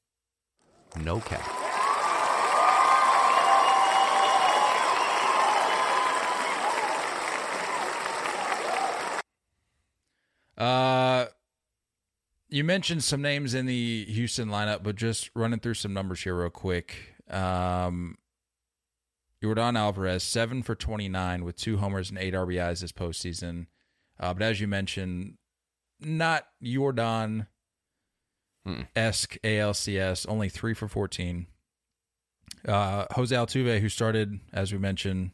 no cap. You mentioned some names in the Houston lineup, but just running through some numbers here real quick. Yordan Alvarez, 7 for 29 with 2 homers and 8 RBIs this postseason. But as you mentioned, not Yordan-esque ALCS, only 3 for 14. Jose Altuve, who started, as we mentioned,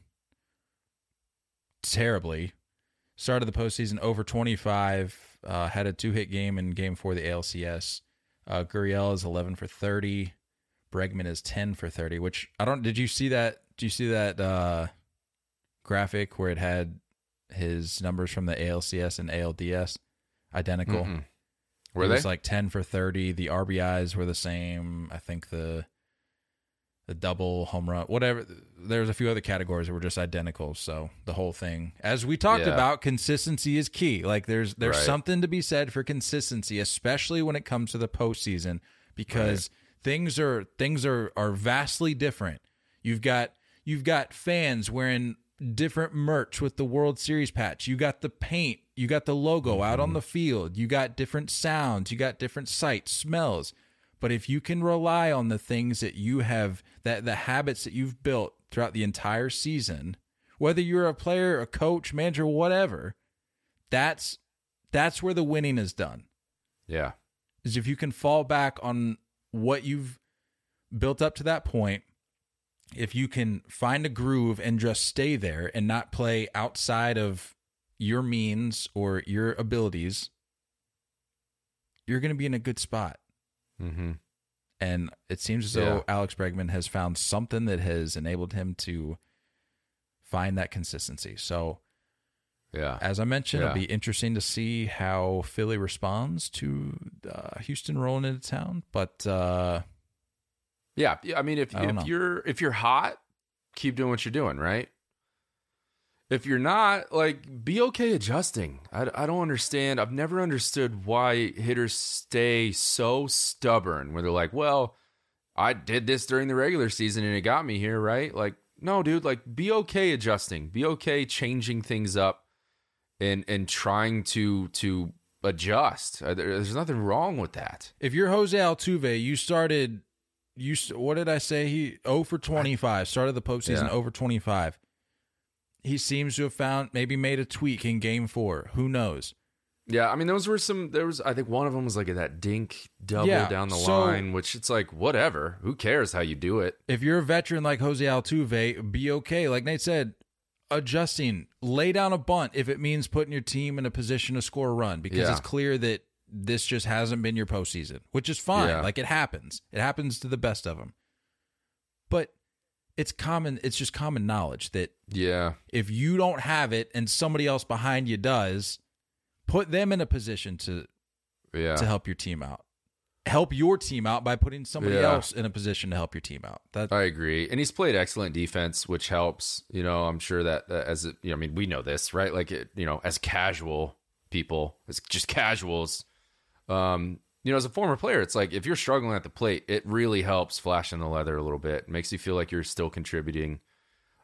terribly, started the postseason over 25, had a 2-hit game in Game 4 of the ALCS. Gurriel is 11 for 30. Bregman is 10 for 30, which I don't... Did you see that? Do you see that graphic where it had his numbers from the ALCS and ALDS identical? Mm-mm. Were they? It was like 10 for 30. The RBIs were the same. I think the double, home run, whatever. There's a few other categories that were just identical. So the whole thing, as we talked about, consistency is key. Like there's something to be said for consistency, especially when it comes to the postseason, because things are vastly different. You've got fans wearing different merch with the World Series patch. You got the paint. You got the logo out on the field. You got different sounds. You got different sights, smells. But if you can rely on the things that you have, that the habits that you've built throughout the entire season, whether you're a player, a coach, manager, whatever, that's where the winning is done. Yeah. Is if you can fall back on what you've built up to that point, if you can find a groove and just stay there and not play outside of your means or your abilities, you're going to be in a good spot. Mm-hmm. And it seems as though Alex Bregman has found something that has enabled him to find that consistency. So, as I mentioned, it'll be interesting to see how Philly responds to Houston rolling into town. But I mean, if you're hot, keep doing what you're doing, right? If you're not, like, be okay adjusting. I don't understand. I've never understood why hitters stay so stubborn where they're like, well, I did this during the regular season and it got me here, right? Like, no, dude, like, be okay adjusting. Be okay changing things up and trying to adjust. There's nothing wrong with that. If you're Jose Altuve, what did I say? He 0 for 25, started the postseason 0 for 25. He seems to have made a tweak in Game 4. Who knows? Yeah, I mean, I think one of them was like that dink double down the line, which it's like, whatever. Who cares how you do it? If you're a veteran like Jose Altuve, be okay. Like Nate said, adjusting, lay down a bunt if it means putting your team in a position to score a run, because it's clear that this just hasn't been your postseason, which is fine. Yeah. Like, it happens. It happens to the best of them. But it's common. It's just common knowledge that if you don't have it and somebody else behind you does, put them in a position to help your team out. Help your team out by putting somebody else in a position to help your team out. I agree. And he's played excellent defense, which helps. You know, I'm sure that we know this, right? Like, as casual people, as just casuals, as a former player, it's like, if you're struggling at the plate, it really helps flashing the leather a little bit. It makes you feel like you're still contributing.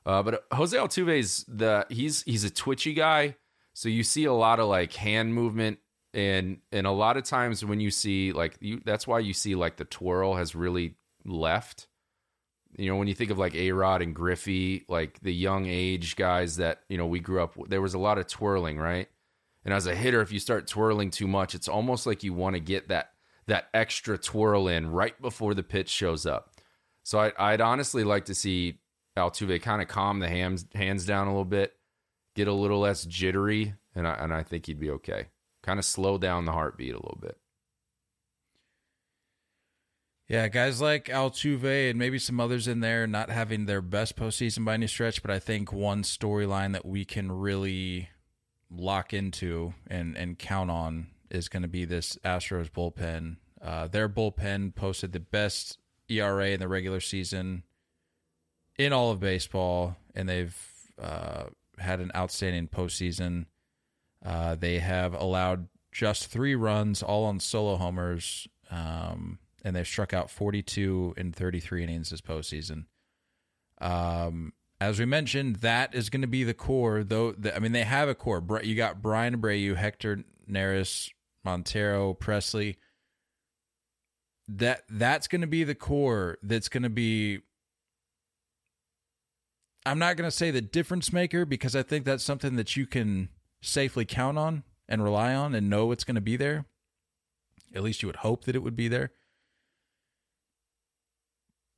But Jose Altuve's he's a twitchy guy, so you see a lot of like hand movement, and a lot of times when you see that's why you see like the twirl has really left. You know, when you think of like A-Rod and Griffey, like the young age guys that we grew up with, there was a lot of twirling, right? And as a hitter, if you start twirling too much, it's almost like you want to get that extra twirl in right before the pitch shows up. So I'd honestly like to see Altuve kind of calm the hands down a little bit, get a little less jittery, and I think he'd be okay. Kind of slow down the heartbeat a little bit. Yeah, guys like Altuve and maybe some others in there not having their best postseason by any stretch, but I think one storyline that we can really lock into and count on is going to be this Astros bullpen. Their bullpen posted the best ERA in the regular season in all of baseball, and they've had an outstanding postseason. They have allowed just 3 runs, all on solo homers, and they've struck out 42 in 33 innings this postseason. As we mentioned, that is going to be the core, though. I mean, they have a core. You got Brian Abreu, Hector Neris, Montero, Presley. That's going to be the core. That's going to be. I'm not going to say the difference maker, because I think that's something that you can safely count on and rely on and know it's going to be there. At least you would hope that it would be there.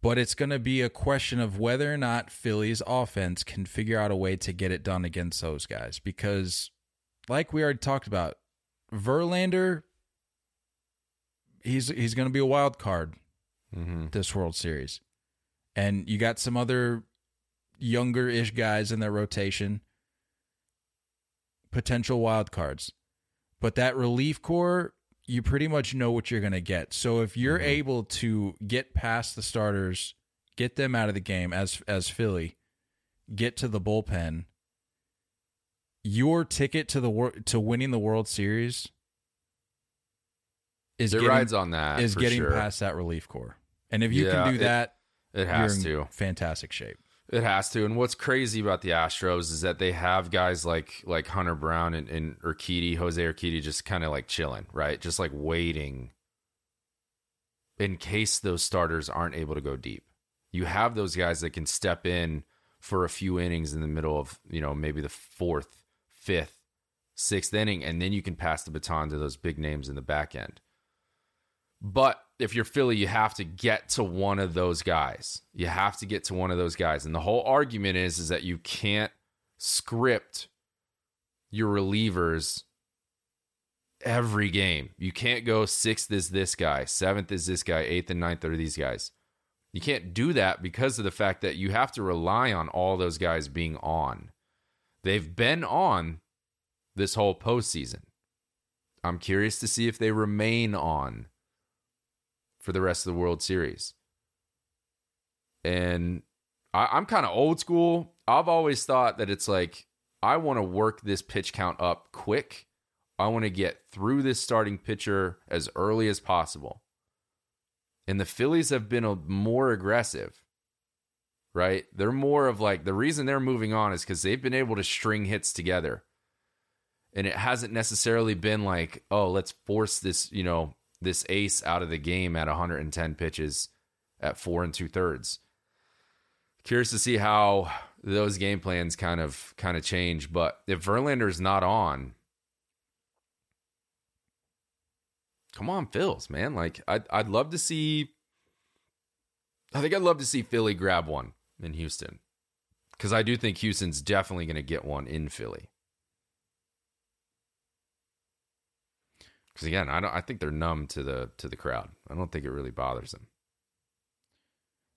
But it's going to be a question of whether or not Philly's offense can figure out a way to get it done against those guys. Because, like we already talked about, Verlander, he's going to be a wild card this World Series. And you got some other younger-ish guys in their rotation, potential wild cards. But that relief corps, you pretty much know what you're going to get. So if you're able to get past the starters, get them out of the game as Philly, get to the bullpen, your ticket to to winning the World Series is getting past that relief corps. And if you can do that, you're in fantastic shape. It has to. And what's crazy about the Astros is that they have guys like Hunter Brown and Urquidy, Jose Urquidy, just kind of like chilling, right? Just like waiting in case those starters aren't able to go deep. You have those guys that can step in for a few innings in the middle of, maybe the fourth, fifth, sixth inning, and then you can pass the baton to those big names in the back end. But if you're Philly, you have to get to one of those guys. And the whole argument is that you can't script your relievers every game. You can't go sixth is this guy, seventh is this guy, eighth and ninth are these guys. You can't do that because of the fact that you have to rely on all those guys being on. They've been on this whole postseason. I'm curious to see if they remain on for the rest of the World Series. And I'm kind of old school. I've always thought that it's like, I want to work this pitch count up quick. I want to get through this starting pitcher as early as possible. And the Phillies have been more aggressive, right? They're more of like, the reason they're moving on is because they've been able to string hits together. And it hasn't necessarily been like, oh, let's force this, this ace out of the game at 110 pitches at 4 2/3. Curious to see how those game plans kind of change. But if Verlander's not on, come on, Phils, man. Like I'd love to see Philly grab one in Houston, because I do think Houston's definitely going to get one in Philly. Because again, I think they're numb to the crowd. I don't think it really bothers them.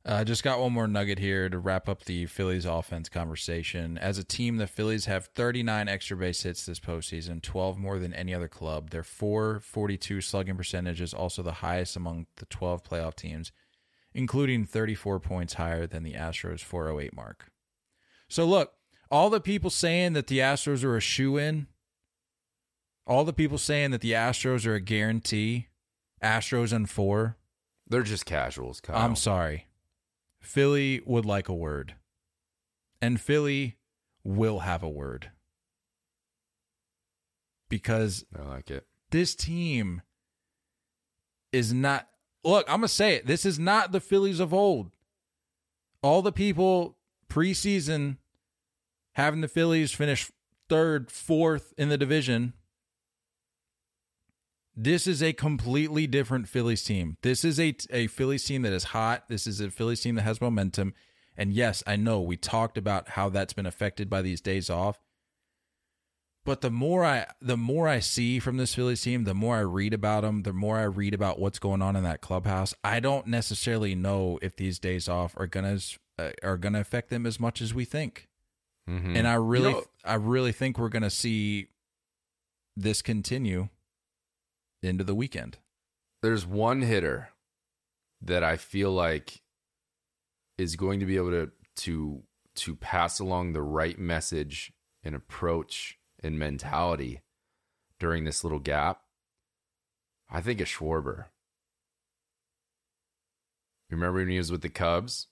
I just got one more nugget here to wrap up the Phillies offense conversation. As a team, the Phillies have 39 extra base hits this postseason, 12 more than any other club. Their .442 slugging percentage is also the highest among the 12 playoff teams, including 34 points higher than the Astros' .408 mark. So look, all the people saying that the Astros are a shoo-in, all the people saying that the Astros are a guarantee, Astros and four, they're just casuals, Kyle. I'm sorry. Philly would like a word. And Philly will have a word. Because I like it. This team is not... Look, I'm going to say it. This is not the Phillies of old. All the people preseason having the Phillies finish third, fourth in the division... This is a completely different Phillies team. This is a Phillies team that is hot. This is a Phillies team that has momentum. And yes, I know we talked about how that's been affected by these days off. But the more I see from this Phillies team, the more I read about them, the more I read about what's going on in that clubhouse, I don't necessarily know if these days off are gonna affect them as much as we think. Mm-hmm. And I really think we're gonna see this continue into the weekend. There's one hitter that I feel like is going to be able to pass along the right message and approach and mentality during this little gap. I think it's Schwarber. Remember when he was with the Cubs?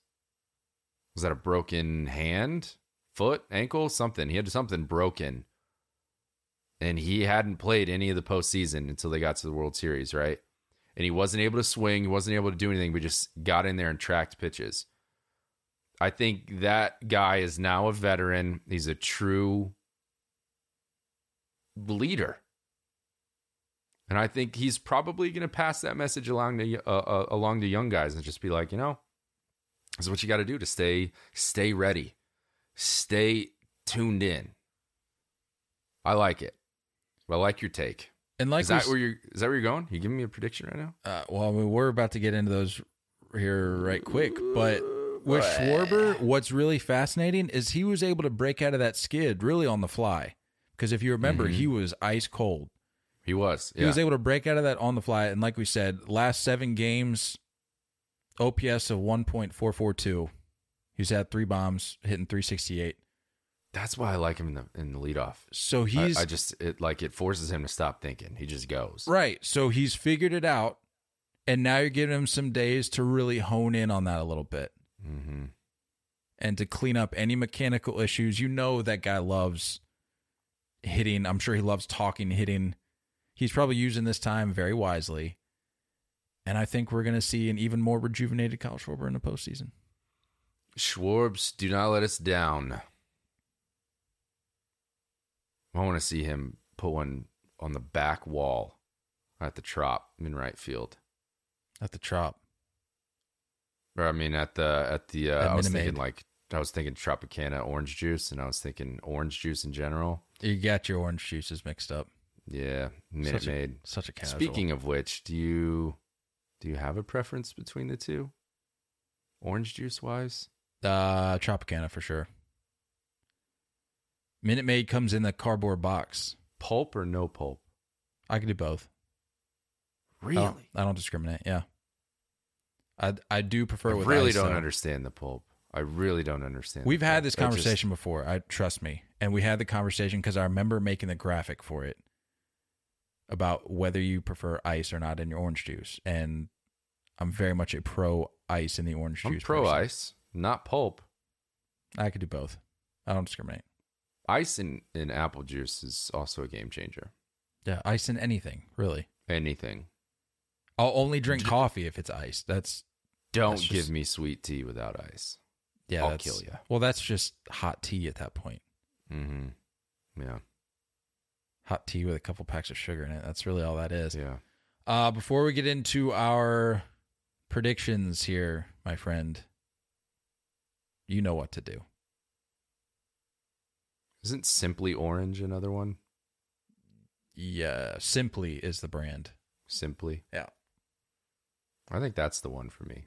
Was that a broken hand, foot, ankle, something? He had something broken. And he hadn't played any of the postseason until they got to the World Series, right? And he wasn't able to swing. He wasn't able to do anything. We just got in there and tracked pitches. I think that guy is now a veteran. He's a true leader. And I think he's probably going to pass that message along to young guys and just be like, you know, this is what you got to do to stay ready. Stay tuned in. I like it. I like your take. And like is that where you're going? You giving me a prediction right now? We're about to get into those here right quick. But with Schwarber, what's really fascinating is he was able to break out of that skid really on the fly. Because if you remember, he was ice cold. He was. Yeah. He was able to break out of that on the fly. And like we said, last 7 games, OPS of 1.442. He's had 3 bombs, hitting 368. That's why I like him in the leadoff. So he's it forces him to stop thinking. He just goes. Right. So he's figured it out, and now you're giving him some days to really hone in on that a little bit, and to clean up any mechanical issues. You know that guy loves hitting. I'm sure he loves talking, hitting. He's probably using this time very wisely, and I think we're going to see an even more rejuvenated Kyle Schwarber in the postseason. Schwarbs, do not let us down. I want to see him put one on the back wall at the Trop in right field. At the Trop. Or I mean, at I was thinking Tropicana orange juice, and I was thinking orange juice in general. You got your orange juices mixed up. Yeah, Minute Maid. Such a casual. Speaking of which, do you have a preference between the two? Orange juice wise? Tropicana for sure. Minute Maid comes in the cardboard box. Pulp or no pulp? I could do both. Really? I don't discriminate. Yeah. I do prefer. I really don't understand the pulp. I really don't understand. We've had this conversation before. Trust me, and we had the conversation because I remember making the graphic for it about whether you prefer ice or not in your orange juice, and I'm very much a pro ice in the orange juice. I'm pro ice, not pulp. I could do both. I don't discriminate. Ice in apple juice is also a game changer. Yeah, ice in anything, really. Anything. I'll only drink coffee if it's ice. Give me sweet tea without ice. Yeah, I'll kill you. Well, that's just hot tea at that point. Mm-hmm. Yeah. Hot tea with a couple packs of sugar in it. That's really all that is. Yeah. Before we get into our predictions here, my friend, you know what to do. Isn't Simply Orange another one? Yeah, Simply is the brand. Simply? Yeah. I think that's the one for me.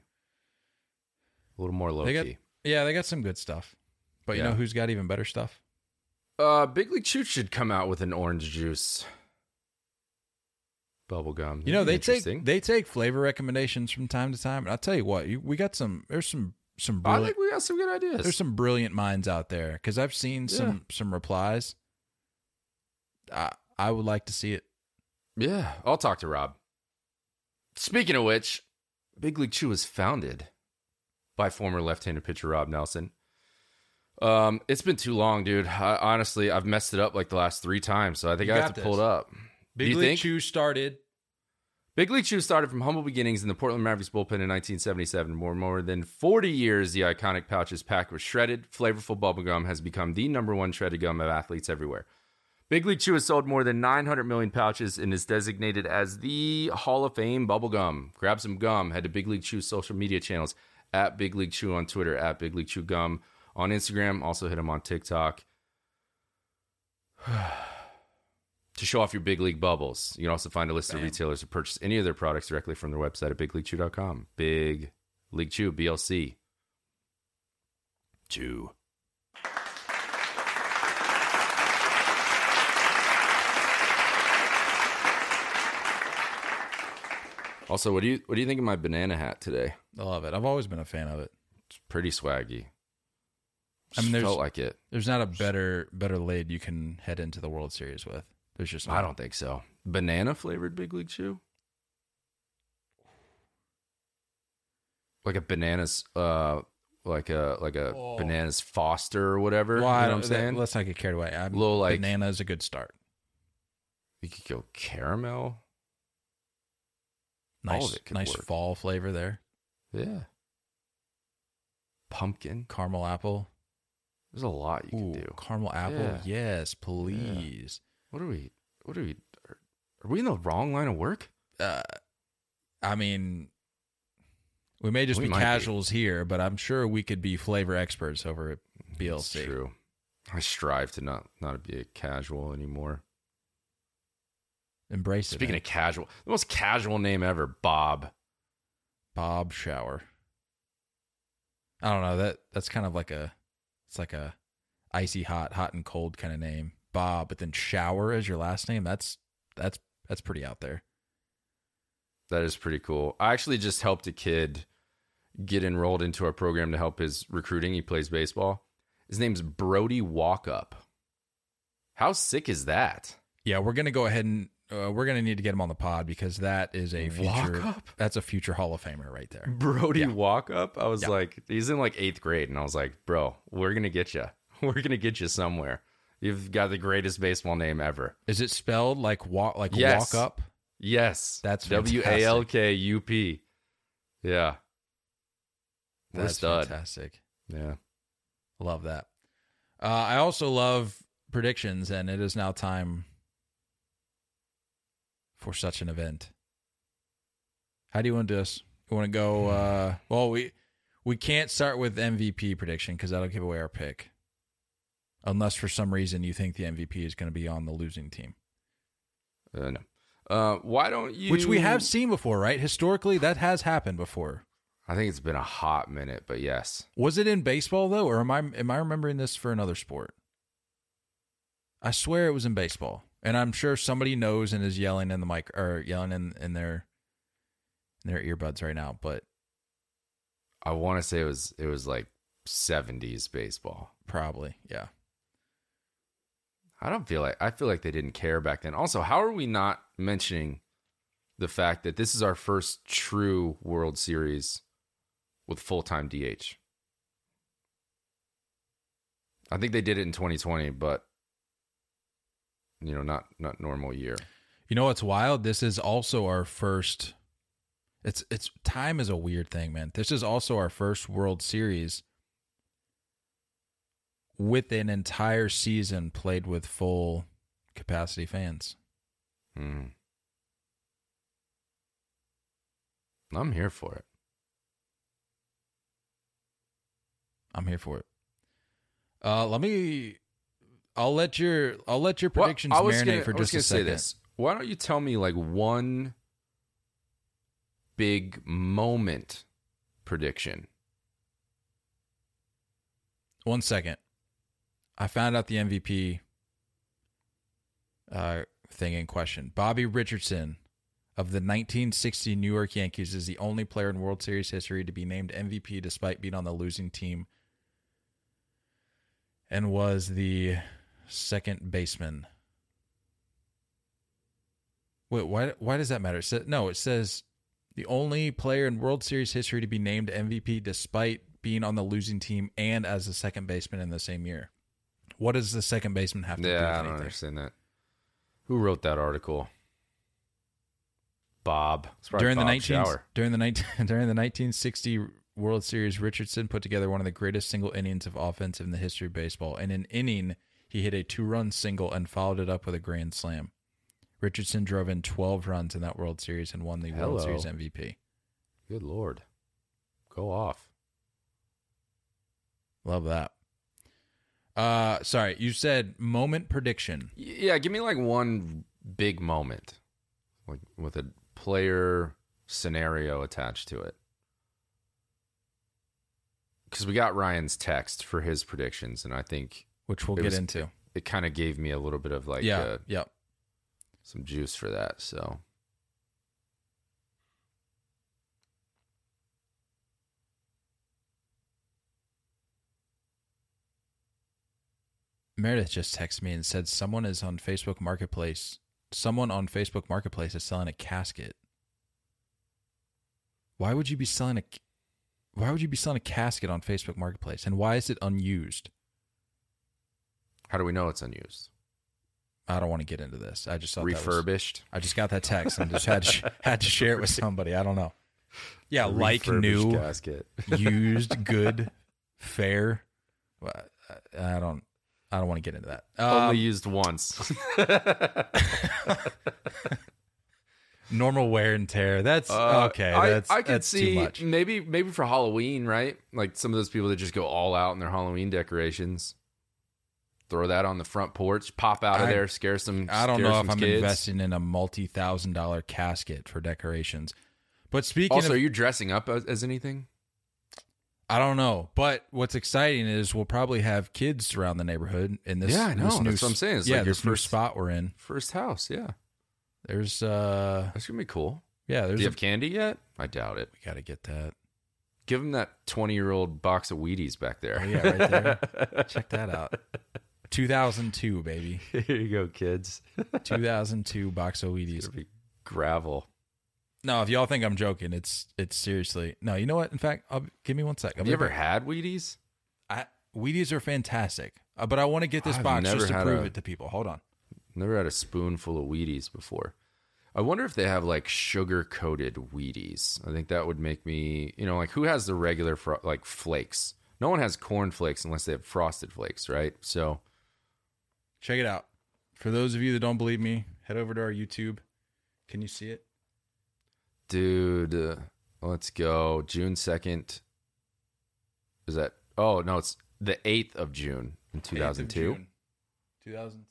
A little more low-key. They got some good stuff. But you know who's got even better stuff? Big League Chew should come out with an orange juice. Bubblegum. You know, they take flavor recommendations from time to time. And I'll tell you what, there's some brilliant, I think we got some good ideas. There's some brilliant minds out there because I've seen some replies. I would like to see it. Yeah, I'll talk to Rob. Speaking of which, Big League Chew was founded by former left-handed pitcher Rob Nelson. It's been too long, dude. Honestly, I've messed it up like the last 3 times, so I think I have to pull it up. Big League Chew started from humble beginnings in the Portland Mavericks bullpen in 1977. For more than 40 years, the iconic pouches packed with shredded, flavorful bubblegum has become the #1 shredded gum of athletes everywhere. Big League Chew has sold more than 900 million pouches and is designated as the Hall of Fame bubblegum. Grab some gum. Head to Big League Chew's social media channels, at Big League Chew on Twitter, at Big League Chew Gum on Instagram. Also hit them on TikTok. To show off your Big League bubbles. You can also find a list of retailers to purchase any of their products directly from their website at BigLeagueChew.com. Big League Chew, BLC. Chew. Also, what do you think of my banana hat today? I love it. I've always been a fan of it. It's pretty swaggy. Felt like it. There's not a better laid you can head into the World Series with. There's just I don't think so. Banana flavored Big League Chew? like a bananas, like a bananas Foster or whatever. Well, you know what I'm saying? Let's not get carried away. Banana is a good start. You could go caramel. Nice fall flavor there. Yeah. Pumpkin, caramel apple. There's a lot you can do. Caramel apple, yeah. Yes, please. Yeah. What are we? Are we in the wrong line of work? I mean, we may just be casuals here, but I'm sure we could be flavor experts over at BLC. That's true. I strive to not be a casual anymore. Embrace it. Speaking of casual, the most casual name ever, Bob. Bob Shower. I don't know. That's kind of like it's like a icy hot and cold kind of name. Bob, but then Shower as your last name. That's pretty out there. That is pretty cool. I actually just helped a kid get enrolled into our program to help his recruiting. He plays baseball. His name's Brody Walkup. How sick is that? Yeah, we're going to go ahead and we're going to need to get him on the pod because that is a future. Walk-up? That's a future Hall of Famer right there. Brody Walkup? I was like, he's in like 8th grade. And I was like, bro, we're going to get you. We're going to get you somewhere. You've got the greatest baseball name ever. Is it spelled like walk, like yes. Walkup? Yes. That's WALKUP. Yeah. That's fantastic. Yeah. Love that. I also love predictions, and it is now time for such an event. How do you want to do this? We want to go, well, we can't start with MVP prediction because that'll give away our pick. Unless for some reason you think the MVP is going to be on the losing team. No. Why don't you... Which we have seen before, right? Historically, that has happened before. I think it's been a hot minute, but yes. Was it in baseball, though, or am I remembering this for another sport? I swear it was in baseball, and I'm sure somebody knows and is yelling in the mic or yelling in their earbuds right now, but... I want to say it was like 70s baseball. Probably, yeah. I feel like they didn't care back then. Also, how are we not mentioning the fact that this is our first true World Series with full-time DH? I think they did it in 2020, but you know, not normal year. You know what's wild? This is also our first. It's time is a weird thing, man. This is also our first World Series with an entire season played with full capacity fans. I'm here for it. I'm here for it. I'll let your predictions marinate for just a second. I was gonna say this. Why don't you tell me like one big moment prediction? One second. I found out the MVP thing in question. Bobby Richardson of the 1960 New York Yankees is the only player in World Series history to be named MVP despite being on the losing team and was the second baseman. Wait, why does that matter? It says the only player in World Series history to be named MVP despite being on the losing team and as the second baseman in the same year. What does the second baseman have to do with anything? Yeah, I don't understand that. Who wrote that article? Bob. During the 1960 World Series, Richardson put together one of the greatest single innings of offense in the history of baseball. In an inning, he hit a 2-run single and followed it up with a grand slam. Richardson drove in 12 runs in that World Series and won the World Series MVP. Good Lord. Go off. Love that. Sorry, you said moment prediction. Yeah, give me like one big moment, like with a player scenario attached to it. Because we got Ryan's text for his predictions, and I think which we'll get into. It kind of gave me a little bit of like some juice for that. So Meredith just texted me and said someone is on Facebook Marketplace. Someone on Facebook Marketplace is selling a casket. Why would you be selling a... Why would you be selling a casket on Facebook Marketplace? And why is it unused? How do we know it's unused? I don't want to get into this. I just thought refurbished. I just got that text and just had to share it with somebody. I don't know. Yeah, like new, casket. Used, good, fair. I don't want to get into that. Only used once. Normal wear and tear. That's okay. I could see too much. Maybe for Halloween, right? Like some of those people that just go all out in their Halloween decorations. Throw that on the front porch, pop out of there, scare some. I don't know if I'm investing in a multi-$1,000 casket for decorations. But speaking also, are you dressing up as anything? I don't know. But what's exciting is we'll probably have kids around the neighborhood in this. Yeah, I know. That's what I'm saying. It's like your first spot we're in. First house, yeah. There's that's gonna be cool. Yeah, do you have candy yet? I doubt it. We gotta get that. Give them that 20-year-old box of Wheaties back there. Oh, yeah, right there. Check that out. 2002, baby. Here you go, kids. 2002 box of Wheaties. It's gonna be gravel. No, if y'all think I'm joking, it's seriously. No, you know what? In fact, give me 1 second. Have you ever had Wheaties? Wheaties are fantastic, but I want to get this box just to prove it to people. Hold on. Never had a spoonful of Wheaties before. I wonder if they have like sugar-coated Wheaties. I think that would make me, you know, like who has the regular like flakes? No one has corn flakes unless they have frosted flakes, right? So check it out. For those of you that don't believe me, head over to our YouTube. Can you see it? Dude, let's go. June 2nd. Is that? Oh, no, it's the 8th of June in 2002. 2002.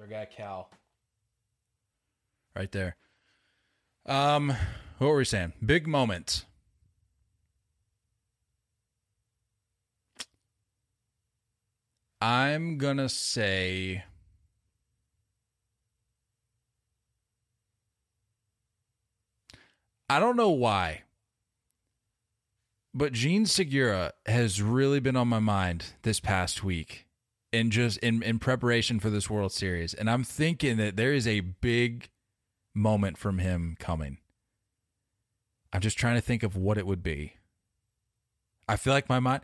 Our guy Cal, right there. What were we saying? Big moment. I'm gonna say I don't know why, but Jean Segura has really been on my mind this past week. And just in preparation for this World Series. And I'm thinking that there is a big moment from him coming. I'm just trying to think of what it would be. I feel like my mind...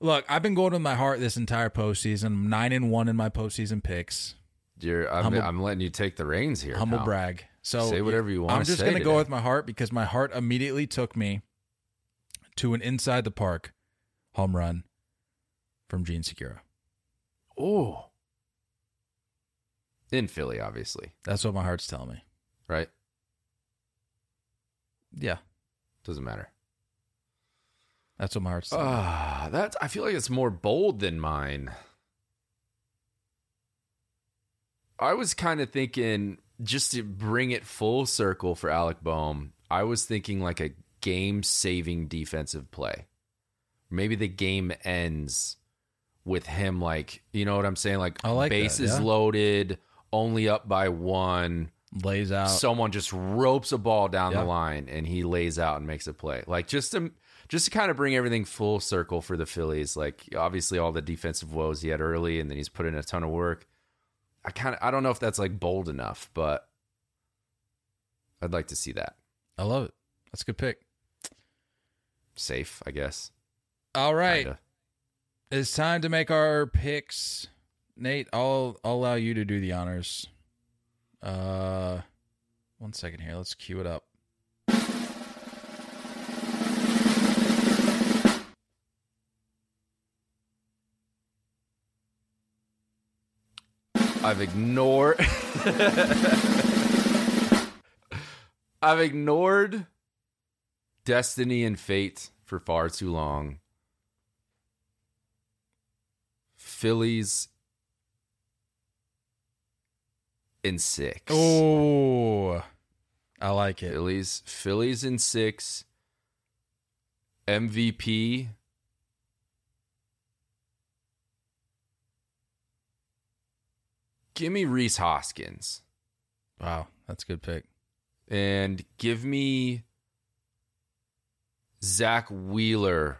Look, I've been going with my heart this entire postseason. I'm 9-1 in my postseason picks. I'm letting you take the reins here. Humble brag. So say whatever you want to say. I'm just going to go with my heart because my heart immediately took me to an inside the park home run from Jean Segura. Oh, in Philly, obviously. That's what my heart's telling me. Right? Yeah. Doesn't matter. That's what my heart's telling me. I feel like it's more bold than mine. I was kind of thinking, just to bring it full circle for Alec Boehm, I was thinking like a game-saving defensive play. Maybe the game ends with him, like, you know what I'm saying? Like bases loaded, only up by one. Lays out. Someone just ropes a ball down the line, and he lays out and makes a play. Like, just to kind of bring everything full circle for the Phillies. Like, obviously, all the defensive woes he had early, and then he's put in a ton of work. I don't know if that's, like, bold enough, but I'd like to see that. I love it. That's a good pick. Safe, I guess. All right. Kinda. It's time to make our picks. Nate, I'll allow you to do the honors. 1 second here. Let's cue it up. I've ignored destiny and fate for far too long. Phillies in 6. Oh, I like it. Phillies in 6. MVP. Give me Rhys Hoskins. Wow, that's a good pick. And give me Zach Wheeler.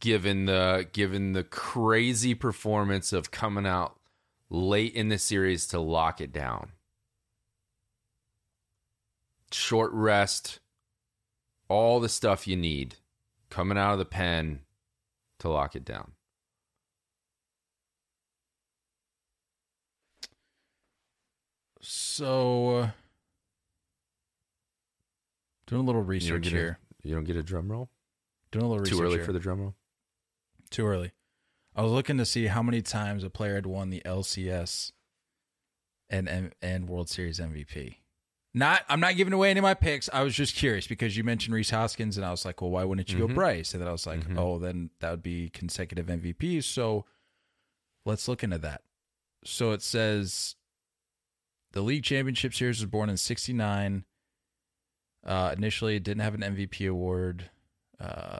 Given the crazy performance of coming out late in the series to lock it down. Short rest, all the stuff you need coming out of the pen to lock it down. So, doing a little research here. You don't get a drum roll? Doing a little research. Too early for the drum roll? Too early. I was looking to see how many times a player had won the LCS and World Series MVP. I'm not giving away any of my picks. I was just curious because you mentioned Rhys Hoskins, and I was like, well, why wouldn't you go Bryce? And then I was like, oh, then that would be consecutive MVPs. So let's look into that. So it says the league championship series was born in 1969. Initially, it didn't have an MVP award.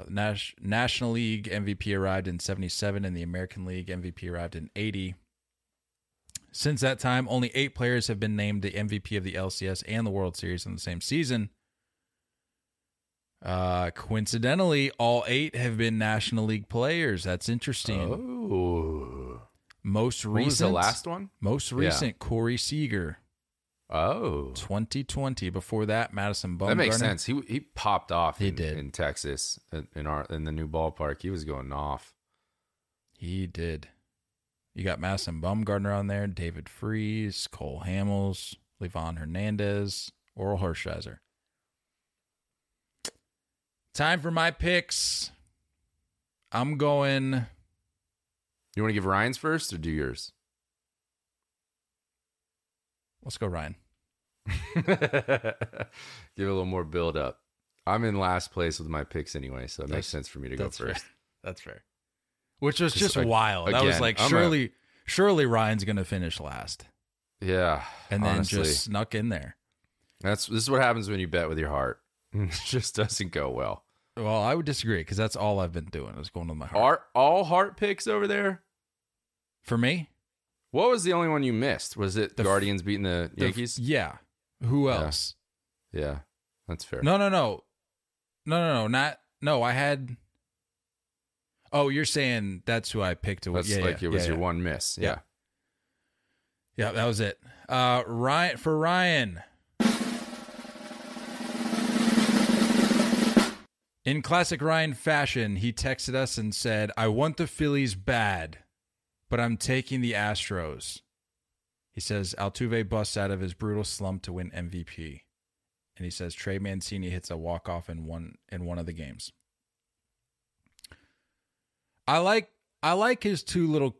National League MVP arrived in 1977, and the American League MVP arrived in 1980. Since that time, only 8 players have been named the MVP of the LCS and the World Series in the same season. Coincidentally, all 8 have been National League players. That's interesting. Oh. Most recent. What was the last one? Most recent, yeah. Corey Seager. Oh. 2020. Before that, Madison Bumgarner. That makes sense. He popped off in Texas in the new ballpark. He was going off. He did. You got Madison Bumgarner on there, David Freese, Cole Hamels, Livan Hernandez, Oral Hershiser. Time for my picks. I'm going. You want to give Ryan's first or do yours? Let's go, Ryan. Give it a little more build up. I'm in last place with my picks anyway, so it makes sense for me to go first. Fair. That's fair. Which was just wild. Again, I was like, surely Ryan's going to finish last. Yeah. And then honestly, just snuck in there. This is what happens when you bet with your heart. It just doesn't go well. Well, I would disagree because that's all I've been doing is going with my heart. Are all heart picks over there? For me? What was the only one you missed? Was it the Guardians beating the Yankees? Yeah. Who else? Yeah. That's fair. No. No, I had... Oh, you're saying that's who I picked away. That's your one miss. Yeah. Yeah, that was it. For Ryan. In classic Ryan fashion, he texted us and said, I want the Phillies bad, but I'm taking the Astros. He says, Altuve busts out of his brutal slump to win MVP. And he says, Trey Mancini hits a walk-off in one of the games. I like his little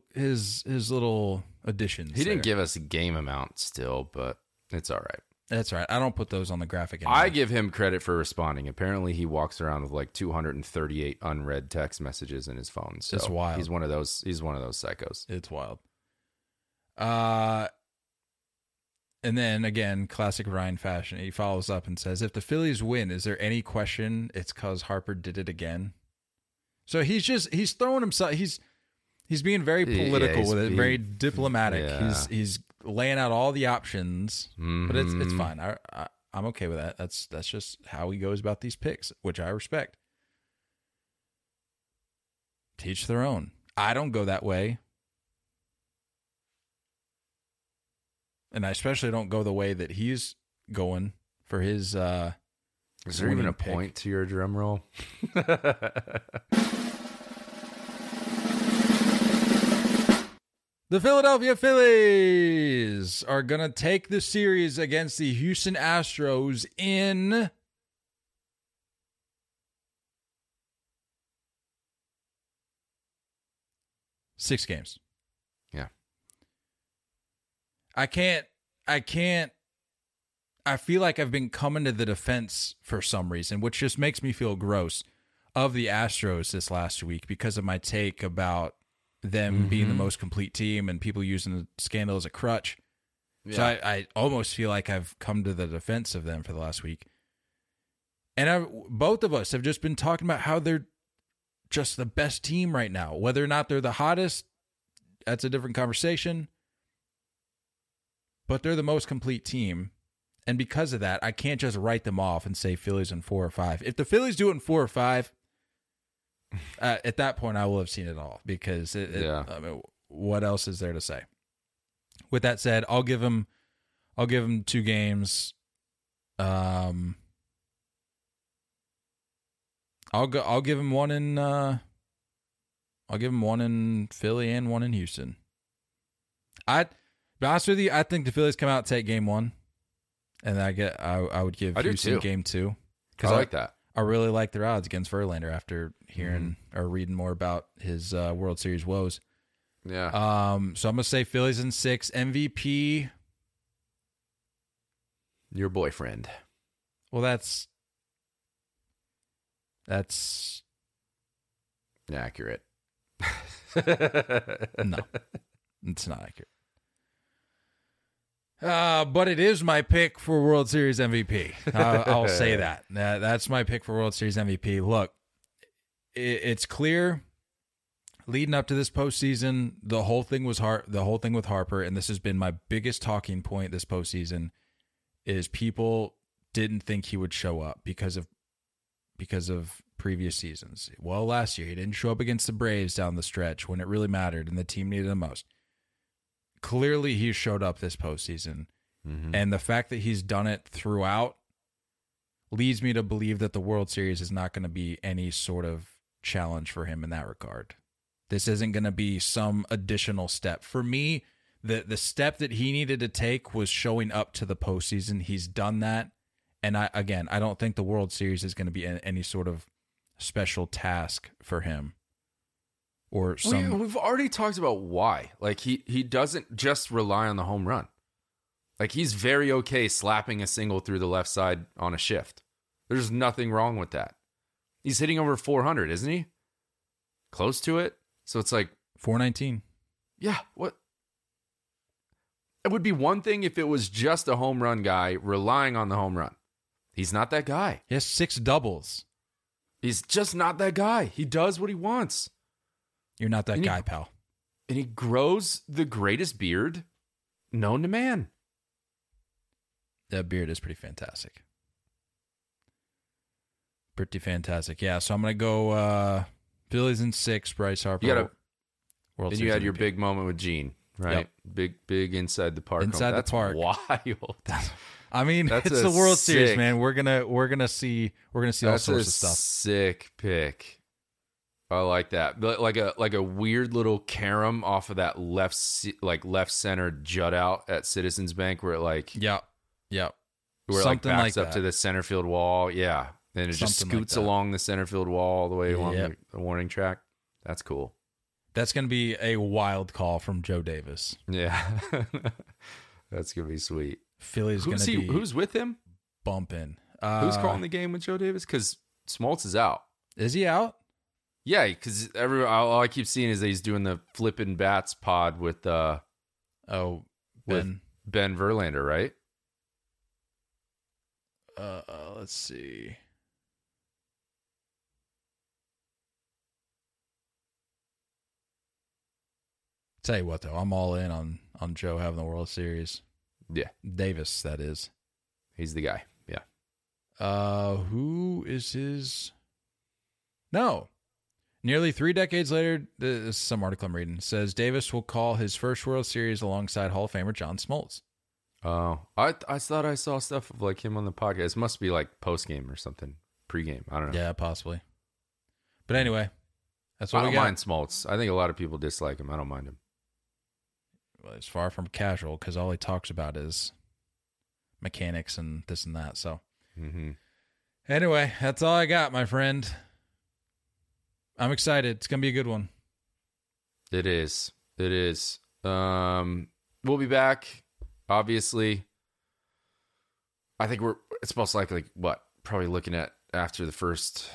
additions. He didn't give us a game amount still, but it's all right. That's all right. I don't put those on the graphic anymore. I give him credit for responding. Apparently, he walks around with like 238 unread text messages in his phone. So it's wild. He's one of those psychos. It's wild. And then again, classic Ryan fashion. He follows up and says, "If the Phillies win, is there any question? It's 'cause Harper did it again." So he's throwing himself. He's being very political with it, very diplomatic. Yeah. He's laying out all the options, but it's fine. I'm okay with that. That's just how he goes about these picks, which I respect. Teach their own. I don't go that way, and I especially don't go the way that he's going for his. Is there even a point to your drum roll? The Philadelphia Phillies are going to take the series against the Houston Astros in 6 games. Yeah. I feel like I've been coming to the defense for some reason, which just makes me feel gross, of the Astros this last week because of my take about them being the most complete team and people using the scandal as a crutch. Yeah. So I almost feel like I've come to the defense of them for the last week. And both of us have just been talking about how they're just the best team right now. Whether or not they're the hottest, that's a different conversation. But they're the most complete team. And because of that, I can't just write them off and say Phillies in 4 or 5. If the Phillies do it in 4 or 5, at that point I will have seen it all because what else is there to say? With that said, I'll give them 2 games. I'll give him one in. I'll give him one in Philly and one in Houston. To be honest with you, I think the Phillies come out and take game one, and I would give Houston game two because I like that. I really like their odds against Verlander after hearing or reading more about his World Series woes. Yeah. So I'm gonna say Phillies in six. MVP. Your boyfriend. Well, that's inaccurate. No, it's not accurate. But it is my pick for World Series MVP. I'll say that. That's my pick for World Series MVP. Look, it's clear leading up to this postseason, the whole thing was the whole thing with Harper, and this has been my biggest talking point this postseason, is people didn't think he would show up because of previous seasons. Well, last year he didn't show up against the Braves down the stretch when it really mattered and the team needed him most. Clearly, he showed up this postseason, and the fact that he's done it throughout leads me to believe that the World Series is not going to be any sort of challenge for him in that regard. This isn't going to be some additional step. For me, the step that he needed to take was showing up to the postseason. He's done that, and I don't think the World Series is going to be any sort of special task for him. Or some... We've already talked about why. Like he doesn't just rely on the home run. Like he's very okay slapping a single through the left side on a shift. There's nothing wrong with that. He's hitting over 400, isn't he? Close to it. So it's like 419. Yeah. What? It would be one thing if it was just a home run guy relying on the home run. He's not that guy. He has 6 doubles. He's just not that guy. He does what he wants. You're not that guy, pal. And he grows the greatest beard known to man. That beard is pretty fantastic. Pretty fantastic. Yeah, so I'm going to go Phillies in 6, Bryce Harper. And you had your big moment with Jean, right? Yep. Big inside the park. That's the park. Wild. I mean, it's the World Series, man. We're going to see all sorts of stuff. Sick pick. I like that, like a weird little carom off of that left center jut out at Citizens Bank, where it something backs up to the center field wall, and it just scoots along the center field wall all the way along the warning track. That's cool. That's gonna be a wild call from Joe Davis. Yeah, that's gonna be sweet. Philly's who's with him? Bumping. Who's calling the game with Joe Davis? Because Smoltz is out. Is he out? Yeah, because all I keep seeing is that he's doing the flipping bats pod with Ben Verlander, right? Let's see. Tell you what, though, I'm all in on Joe having the World Series. Yeah, Davis, that is. He's the guy. Yeah. Who is his? No. Nearly 3 decades later, this is some article I'm reading, says Davis will call his first World Series alongside Hall of Famer John Smoltz. Oh, I thought I saw stuff of like him on the podcast. It must be like post-game or something, pre-game. I don't know. Yeah, possibly. But anyway, that's what I don't mind Smoltz. I think a lot of people dislike him. I don't mind him. Well, it's far from casual because all he talks about is mechanics and this and that. So anyway, that's all I got, my friend. I'm excited. It's going to be a good one. It is. We'll be back, obviously. I think it's most likely, probably looking at after the first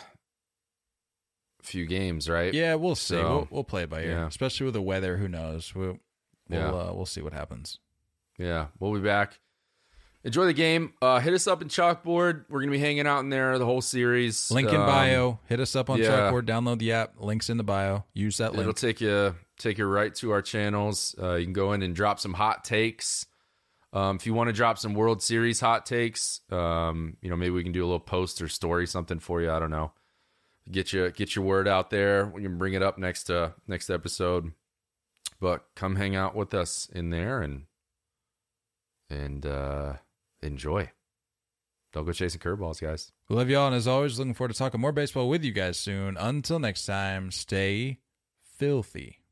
few games, right? Yeah, we'll see. So, we'll play it by ear, especially with the weather. Who knows? We'll see what happens. Yeah, we'll be back. Enjoy the game. Hit us up in Chalkboard. We're going to be hanging out in there the whole series. Link in bio. Hit us up on Chalkboard. Download the app. Link's in the bio. Use that link. It'll take you right to our channels. You can go in and drop some hot takes. If you want to drop some World Series hot takes, maybe we can do a little post or story, something for you. I don't know. Get your word out there. We can bring it up next episode. But come hang out with us in there and enjoy. Don't go chasing curveballs, guys. We love y'all, and as always, looking forward to talking more baseball with you guys soon. Until next time, stay filthy.